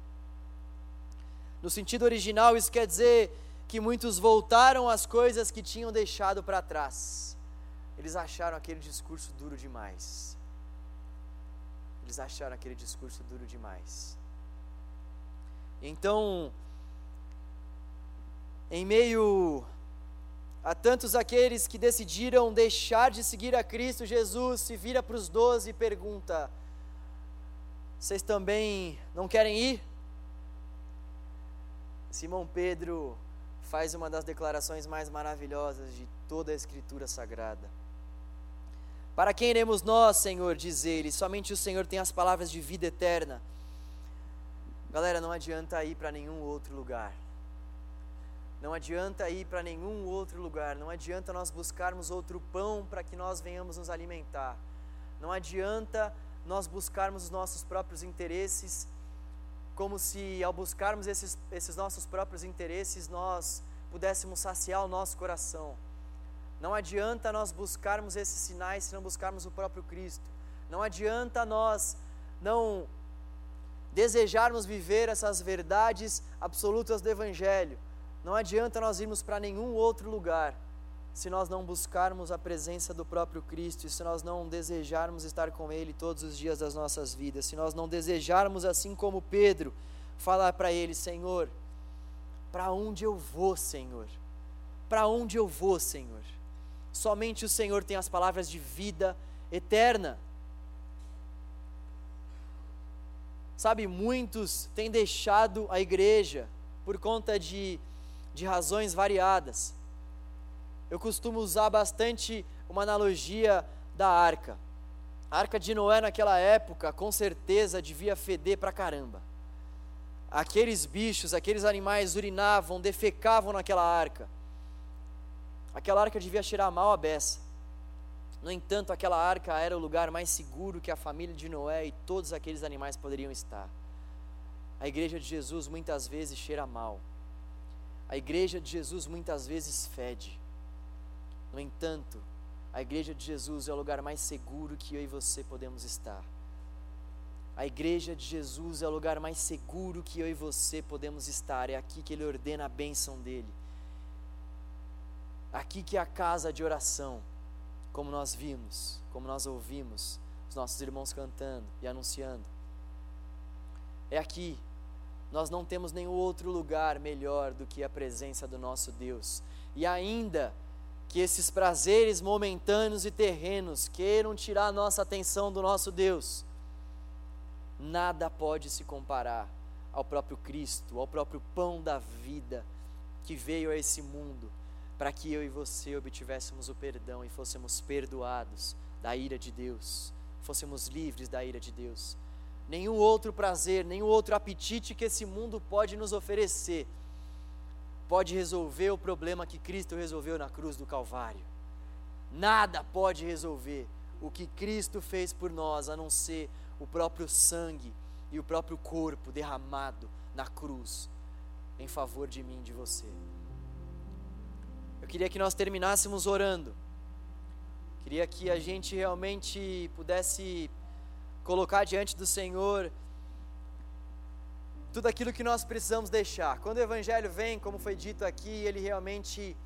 No sentido original, isso quer dizer que muitos voltaram às coisas que tinham deixado para trás. Eles acharam aquele discurso duro demais. Eles acharam aquele discurso duro demais. Então, em meio há tantos aqueles que decidiram deixar de seguir a Cristo, Jesus se vira para os doze e pergunta, vocês também não querem ir? Simão Pedro faz uma das declarações mais maravilhosas de toda a Escritura Sagrada. Para quem iremos nós, Senhor, diz ele, somente o Senhor tem as palavras de vida eterna. Galera, não adianta ir para nenhum outro lugar. Não adianta ir para nenhum outro lugar, não adianta nós buscarmos outro pão para que nós venhamos nos alimentar. Não adianta nós buscarmos os nossos próprios interesses, como se ao buscarmos esses, esses nossos próprios interesses, nós pudéssemos saciar o nosso coração. Não adianta nós buscarmos esses sinais se não buscarmos o próprio Cristo. Não adianta nós não desejarmos viver essas verdades absolutas do Evangelho. Não adianta nós irmos para nenhum outro lugar se nós não buscarmos a presença do próprio Cristo, se nós não desejarmos estar com Ele todos os dias das nossas vidas, se nós não desejarmos, assim como Pedro, falar para Ele, Senhor, para onde eu vou, Senhor? Para onde eu vou, Senhor? Somente o Senhor tem as palavras de vida eterna. Sabe, muitos têm deixado a igreja por conta de de razões variadas. Eu costumo usar bastante uma analogia da arca. A arca de Noé naquela época, com certeza, devia feder pra caramba. Aqueles bichos, aqueles animais urinavam, defecavam naquela arca. Aquela arca devia cheirar mal a beça. No entanto, aquela arca era o lugar mais seguro que a família de Noé e todos aqueles animais poderiam estar. A igreja de Jesus muitas vezes cheira mal. A igreja de Jesus muitas vezes fede. No entanto, a igreja de Jesus é o lugar mais seguro que eu e você podemos estar. A igreja de Jesus é o lugar mais seguro que eu e você podemos estar. É aqui que Ele ordena a bênção dEle. Aqui que é a casa de oração, como nós vimos, como nós ouvimos. os nossos irmãos cantando e anunciando. É aqui. Nós não temos nenhum outro lugar melhor do que a presença do nosso Deus. E ainda que esses prazeres momentâneos e terrenos queiram tirar a nossa atenção do nosso Deus, nada pode se comparar ao próprio Cristo, ao próprio pão da vida que veio a esse mundo para que eu e você obtivéssemos o perdão e fôssemos perdoados da ira de Deus, fôssemos livres da ira de Deus. Nenhum outro prazer, nenhum outro apetite que esse mundo pode nos oferecer pode resolver o problema que Cristo resolveu na cruz do Calvário. Nada pode resolver o que Cristo fez por nós, a não ser o próprio sangue e o próprio corpo derramado na cruz em favor de mim e de você. Eu queria que nós terminássemos orando. Queria que a gente realmente pudesse colocar diante do Senhor tudo aquilo que nós precisamos deixar. Quando o Evangelho vem, como foi dito aqui, ele realmente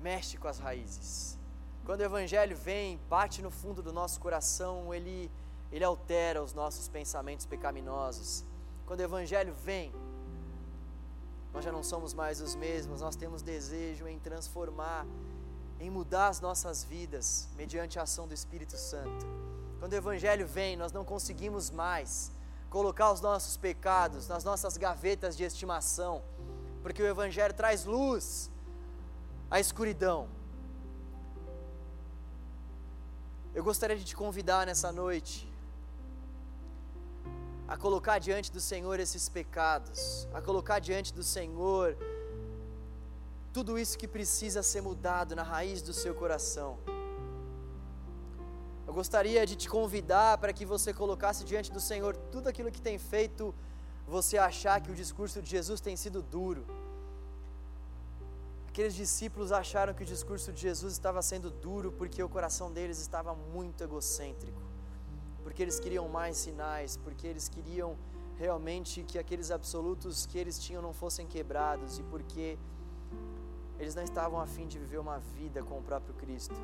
mexe com as raízes. Quando o Evangelho vem, bate no fundo do nosso coração, ele, ele altera os nossos pensamentos pecaminosos. Quando o Evangelho vem, nós já não somos mais os mesmos, nós temos desejo em transformar, em mudar as nossas vidas, mediante a ação do Espírito Santo. Quando o Evangelho vem, nós não conseguimos mais colocar os nossos pecados nas nossas gavetas de estimação, porque o Evangelho traz luz à escuridão. Eu gostaria de te convidar nessa noite a colocar diante do Senhor esses pecados, a colocar diante do Senhor tudo isso que precisa ser mudado na raiz do seu coração. Eu gostaria de te convidar para que você colocasse diante do Senhor tudo aquilo que tem feito você achar que o discurso de Jesus tem sido duro. Aqueles discípulos acharam que o discurso de Jesus estava sendo duro porque o coração deles estava muito egocêntrico, porque eles queriam mais sinais, porque eles queriam realmente que aqueles absolutos que eles tinham não fossem quebrados, e porque eles não estavam a fim de viver uma vida com o próprio Cristo.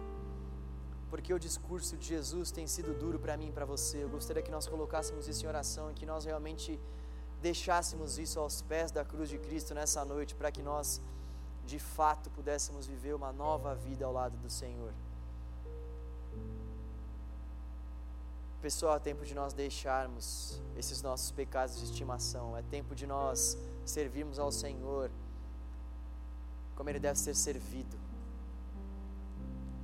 Porque o discurso de Jesus tem sido duro para mim e para você. Eu gostaria que nós colocássemos isso em oração e que nós realmente deixássemos isso aos pés da cruz de Cristo nessa noite, para que nós, de fato, pudéssemos viver uma nova vida ao lado do Senhor. Pessoal, é tempo de nós deixarmos esses nossos pecados de estimação. É tempo de nós servirmos ao Senhor como Ele deve ser servido.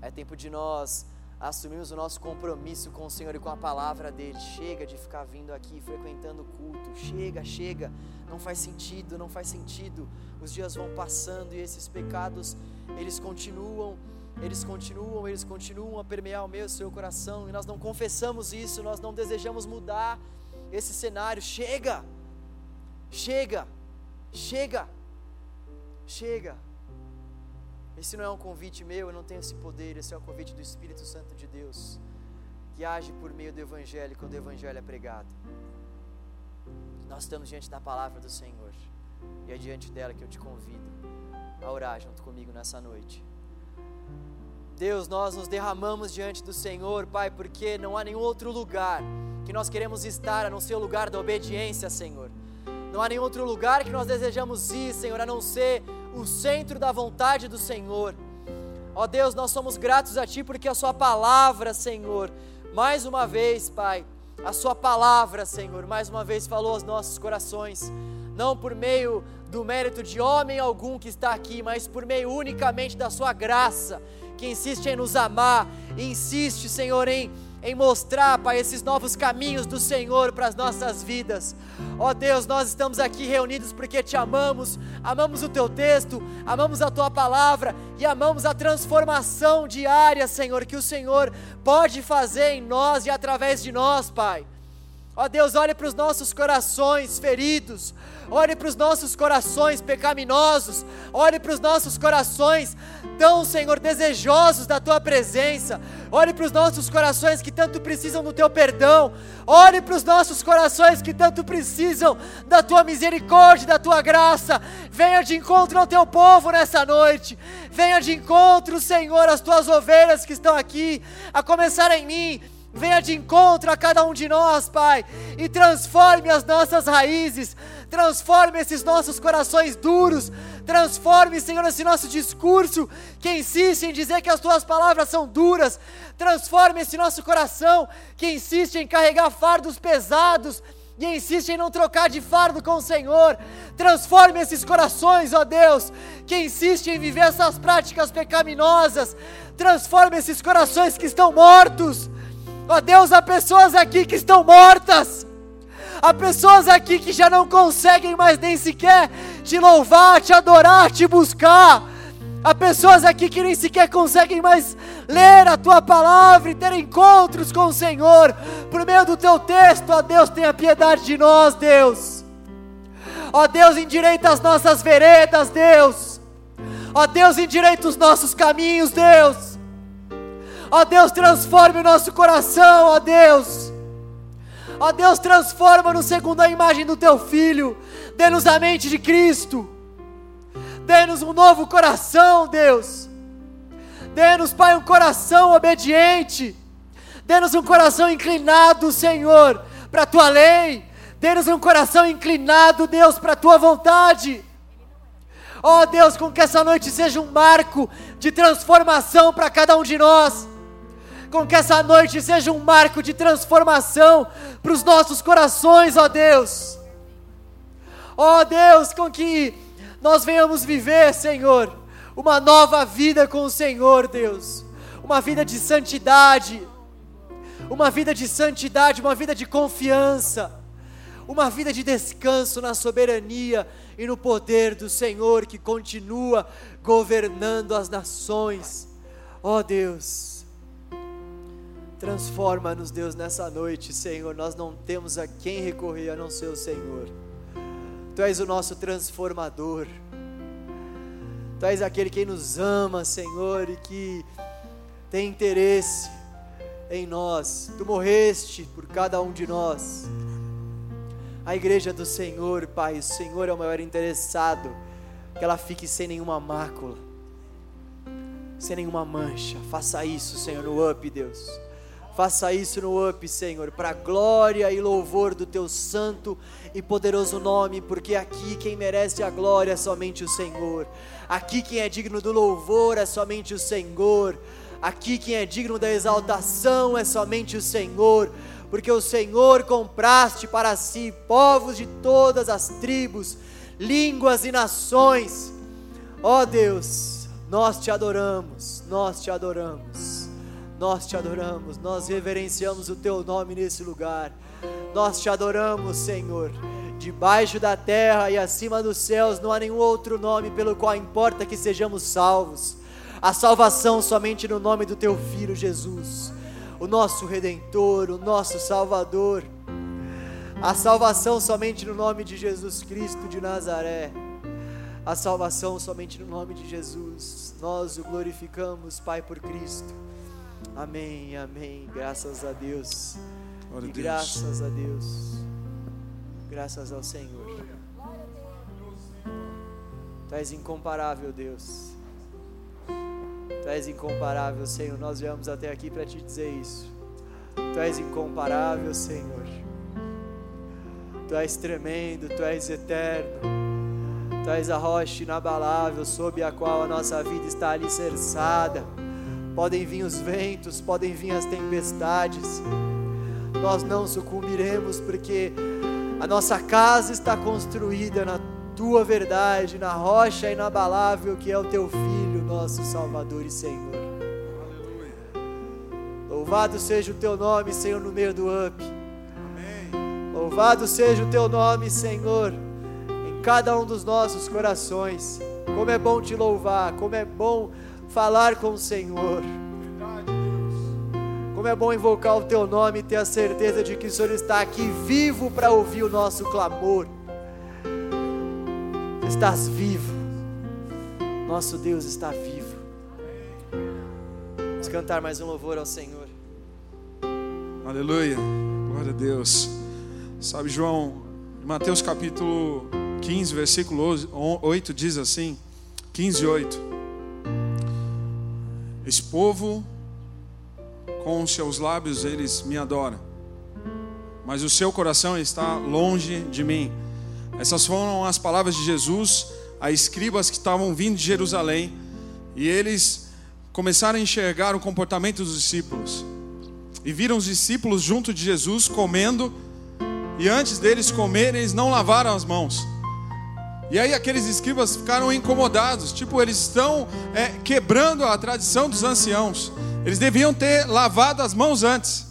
É tempo de nós assumirmos o nosso compromisso com o Senhor e com a palavra dEle. Chega de ficar vindo aqui, frequentando o culto. Chega, chega, não faz sentido, não faz sentido. Os dias vão passando e esses pecados, eles continuam, eles continuam, eles continuam a permear o meu e o seu coração. E nós não confessamos isso, nós não desejamos mudar esse cenário. Chega, chega, chega, chega. Esse não é um convite meu, eu não tenho esse poder, esse é um convite do Espírito Santo de Deus, que age por meio do Evangelho, quando o Evangelho é pregado. Nós estamos diante da palavra do Senhor, e é diante dela que eu te convido a orar junto comigo nessa noite. Deus, nós nos derramamos diante do Senhor, Pai, porque não há nenhum outro lugar que nós queremos estar, a não ser o lugar da obediência, Senhor. Não há nenhum outro lugar que nós desejamos ir, Senhor, a não ser o centro da vontade do Senhor. Ó Deus, nós somos gratos a Ti, porque a Sua palavra, Senhor, mais uma vez, Pai, a Sua palavra, Senhor, mais uma vez falou aos nossos corações, não por meio do mérito de homem algum que está aqui, mas por meio unicamente da Sua graça, que insiste em nos amar, insiste, Senhor, em em mostrar, Pai, esses novos caminhos do Senhor para as nossas vidas. Ó Deus, nós estamos aqui reunidos porque Te amamos, amamos o Teu texto, amamos a Tua palavra e amamos a transformação diária, Senhor, que o Senhor pode fazer em nós e através de nós, Pai. Ó Deus, olhe para os nossos corações feridos, olhe para os nossos corações pecaminosos, olhe para os nossos corações tão, Senhor, desejosos da Tua presença, olhe para os nossos corações que tanto precisam do Teu perdão, olhe para os nossos corações que tanto precisam da Tua misericórdia, da Tua graça. Venha de encontro ao Teu povo nessa noite, venha de encontro, Senhor, às Tuas ovelhas que estão aqui, a começar em mim. venha de encontro a cada um de nós, Pai, e transforme as nossas raízes, transforme esses nossos corações duros, transforme, Senhor, esse nosso discurso que insiste em dizer que as Tuas palavras são duras, transforme esse nosso coração que insiste em carregar fardos pesados, e insiste em não trocar de fardo com o Senhor. Transforme esses corações, ó Deus, que insiste em viver essas práticas pecaminosas. Transforme esses corações que estão mortos, ó Deus. Há pessoas aqui que estão mortas, há pessoas aqui que já não conseguem mais nem sequer Te louvar, Te adorar, Te buscar. Há pessoas aqui que nem sequer conseguem mais ler a Tua palavra e ter encontros com o Senhor por meio do Teu texto. Ó Deus, tenha piedade de nós, Deus. Ó Deus, endireita as nossas veredas, Deus. Ó Deus, endireita os nossos caminhos, Deus. Ó Deus, transforme o nosso coração, ó Deus. Ó Deus, transforma-nos segundo a imagem do Teu Filho. Dê-nos a mente de Cristo. Dê-nos um novo coração, Deus. Dê-nos, Pai, um coração obediente. Dê-nos um coração inclinado, Senhor, para a Tua lei. Dê-nos um coração inclinado, Deus, para a Tua vontade. Ó oh, Deus, com que essa noite seja um marco de transformação para cada um de nós. Com que essa noite seja um marco de transformação para os nossos corações, ó oh, Deus. Ó oh, Deus, com que nós venhamos viver, Senhor, uma nova vida com o Senhor, Deus, uma vida de santidade, uma vida de santidade, uma vida de confiança, uma vida de descanso na soberania e no poder do Senhor que continua governando as nações. Ó Deus, transforma-nos, Deus, nessa noite, Senhor. Nós não temos a quem recorrer a não ser o Senhor. Tu és o nosso transformador. Tu és aquele que nos ama, Senhor, e que tem interesse em nós. Tu morreste por cada um de nós. A igreja do Senhor, Pai, o Senhor é o maior interessado que ela fique sem nenhuma mácula, sem nenhuma mancha. Faça isso, Senhor, no U P, Deus. Faça isso no U P, Senhor, para a glória e louvor do Teu santo e poderoso nome, porque aqui quem merece a glória é somente o Senhor. Aqui quem é digno do louvor é somente o Senhor. Aqui quem é digno da exaltação é somente o Senhor, porque o Senhor compraste para si povos de todas as tribos, línguas e nações. Ó Deus, nós Te adoramos, nós Te adoramos. Nós Te adoramos, nós reverenciamos o Teu nome nesse lugar. Nós Te adoramos, Senhor. Debaixo da terra e acima dos céus não há nenhum outro nome pelo qual importa que sejamos salvos. A salvação somente no nome do Teu Filho Jesus, o nosso Redentor, o nosso Salvador. A salvação somente no nome de Jesus Cristo de Nazaré. A salvação somente no nome de Jesus. Nós o glorificamos, Pai, por Cristo. Amém, amém, graças a Deus. Glória e a Deus. Graças a Deus. Graças ao Senhor. Tu és incomparável, Deus. Tu és incomparável, Senhor. Nós viemos até aqui para Te dizer isso. Tu és incomparável, Senhor. Tu és tremendo, Tu és eterno. Tu és a rocha inabalável sob a qual a nossa vida está alicerçada. Podem vir os ventos, podem vir as tempestades, nós não sucumbiremos, porque a nossa casa está construída na Tua verdade, na rocha inabalável que é o Teu Filho, nosso Salvador e Senhor. Aleluia. Louvado seja o Teu nome, Senhor, no meio do U P. Amém. Louvado seja o Teu nome, Senhor, em cada um dos nossos corações. Como é bom Te louvar, como é bom falar com o Senhor. Verdade, Deus. Como é bom invocar o Teu nome e ter a certeza de que o Senhor está aqui vivo para ouvir o nosso clamor. Estás vivo. Nosso Deus está vivo. Vamos cantar mais um louvor ao Senhor. Aleluia. Glória a Deus. Sabe, João, Mateus capítulo quinze, versículo oito diz assim, quinze, oito: Esse povo Com os seus lábios eles me adoram, mas o seu coração está longe de mim. Essas foram as palavras de Jesus a escribas que estavam vindo de Jerusalém, e eles começaram a enxergar o comportamento dos discípulos. E viram os discípulos junto de Jesus comendo, e antes deles comerem, eles não lavaram as mãos. E aí aqueles escribas ficaram incomodados, tipo, eles estão é, quebrando a tradição dos anciãos. Eles deviam ter lavado as mãos antes.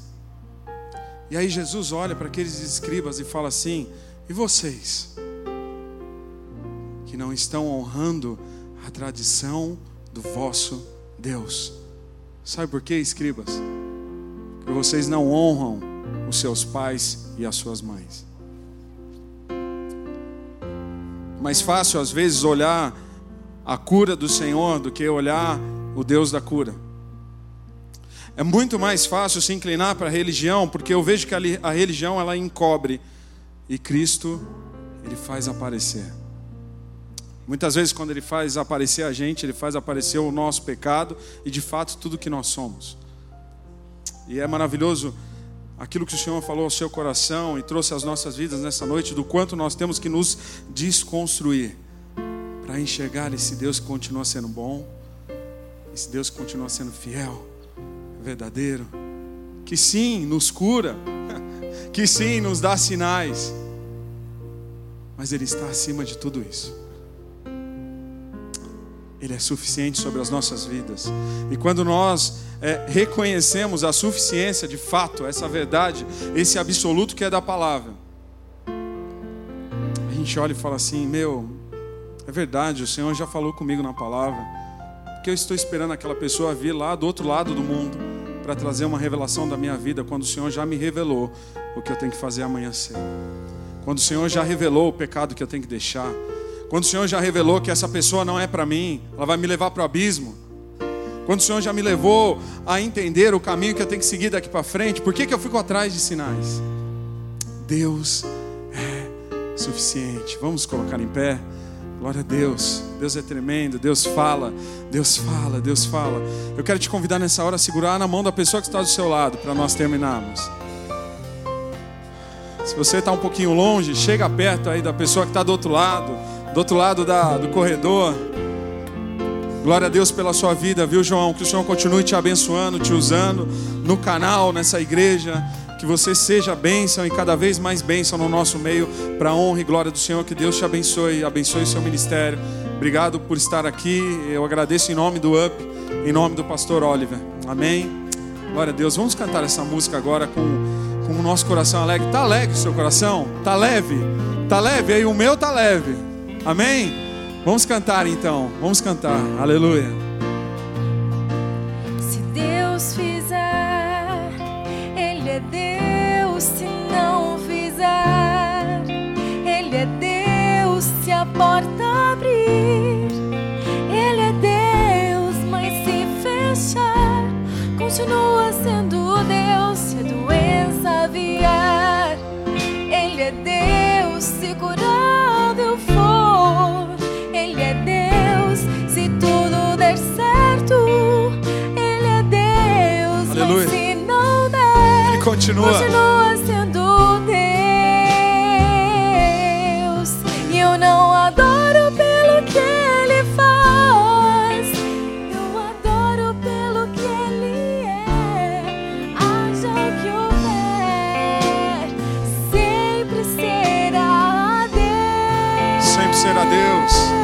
E aí Jesus olha para aqueles escribas e fala assim: e vocês, que não estão honrando a tradição do vosso Deus? Sabe por quê, escribas? Porque vocês não honram os seus pais e as suas mães. Mais fácil às vezes olhar a cura do Senhor do que olhar o Deus da cura. É muito mais fácil se inclinar para a religião, porque eu vejo que a religião, ela encobre, e Cristo, ele faz aparecer. Muitas vezes, quando ele faz aparecer a gente, ele faz aparecer o nosso pecado e de fato tudo que nós somos. E é maravilhoso aquilo que o Senhor falou ao seu coração e trouxe às nossas vidas nessa noite, do quanto nós temos que nos desconstruir para enxergar esse Deus que continua sendo bom, esse Deus que continua sendo fiel, verdadeiro, que sim nos cura, que sim nos dá sinais, mas ele está acima de tudo isso. Ele é suficiente sobre as nossas vidas. E quando nós é, reconhecemos a suficiência de fato, essa verdade, esse absoluto que é da palavra, a gente olha e fala assim: meu, é verdade, o Senhor já falou comigo na palavra, porque eu estou esperando aquela pessoa vir lá do outro lado do mundo para trazer uma revelação da minha vida, quando o Senhor já me revelou o que eu tenho que fazer amanhã cedo, quando o Senhor já revelou o pecado que eu tenho que deixar, quando o Senhor já revelou que essa pessoa não é para mim, ela vai me levar para o abismo, quando o Senhor já me levou a entender o caminho que eu tenho que seguir daqui para frente, por que que eu fico atrás de sinais? Deus é suficiente. Vamos colocar em pé. Glória a Deus, Deus é tremendo, Deus fala, Deus fala, Deus fala. Eu quero te convidar nessa hora a segurar na mão da pessoa que está do seu lado, para nós terminarmos. Se você está um pouquinho longe, chega perto aí da pessoa que está do outro lado, do outro lado da, do corredor. Glória a Deus pela sua vida, viu, João? Que o Senhor continue te abençoando, te usando no canal, nessa igreja. Que você seja bênção e cada vez mais bênção no nosso meio, para a honra e glória do Senhor. Que Deus te abençoe, abençoe o seu ministério. Obrigado por estar aqui. Eu agradeço em nome do U P, em nome do pastor Oliver. Amém. Glória a Deus. Vamos cantar essa música agora com, com o nosso coração alegre. Tá alegre o seu coração? Tá leve? Tá leve? Aí o meu tá leve. Amém? Vamos cantar então. Vamos cantar. Aleluia. Se Deus fizer, Ele é Deus. Se não fizer, Ele é Deus. Se a porta abrir, Ele é Deus. Mas se fechar, continua sendo Deus. Se a doença vier, Ele é Deus. Se curado eu for, Ele é Deus. Se tudo der certo, Ele é Deus. Aleluia. Mas se não der, Ele continua, continua Deus.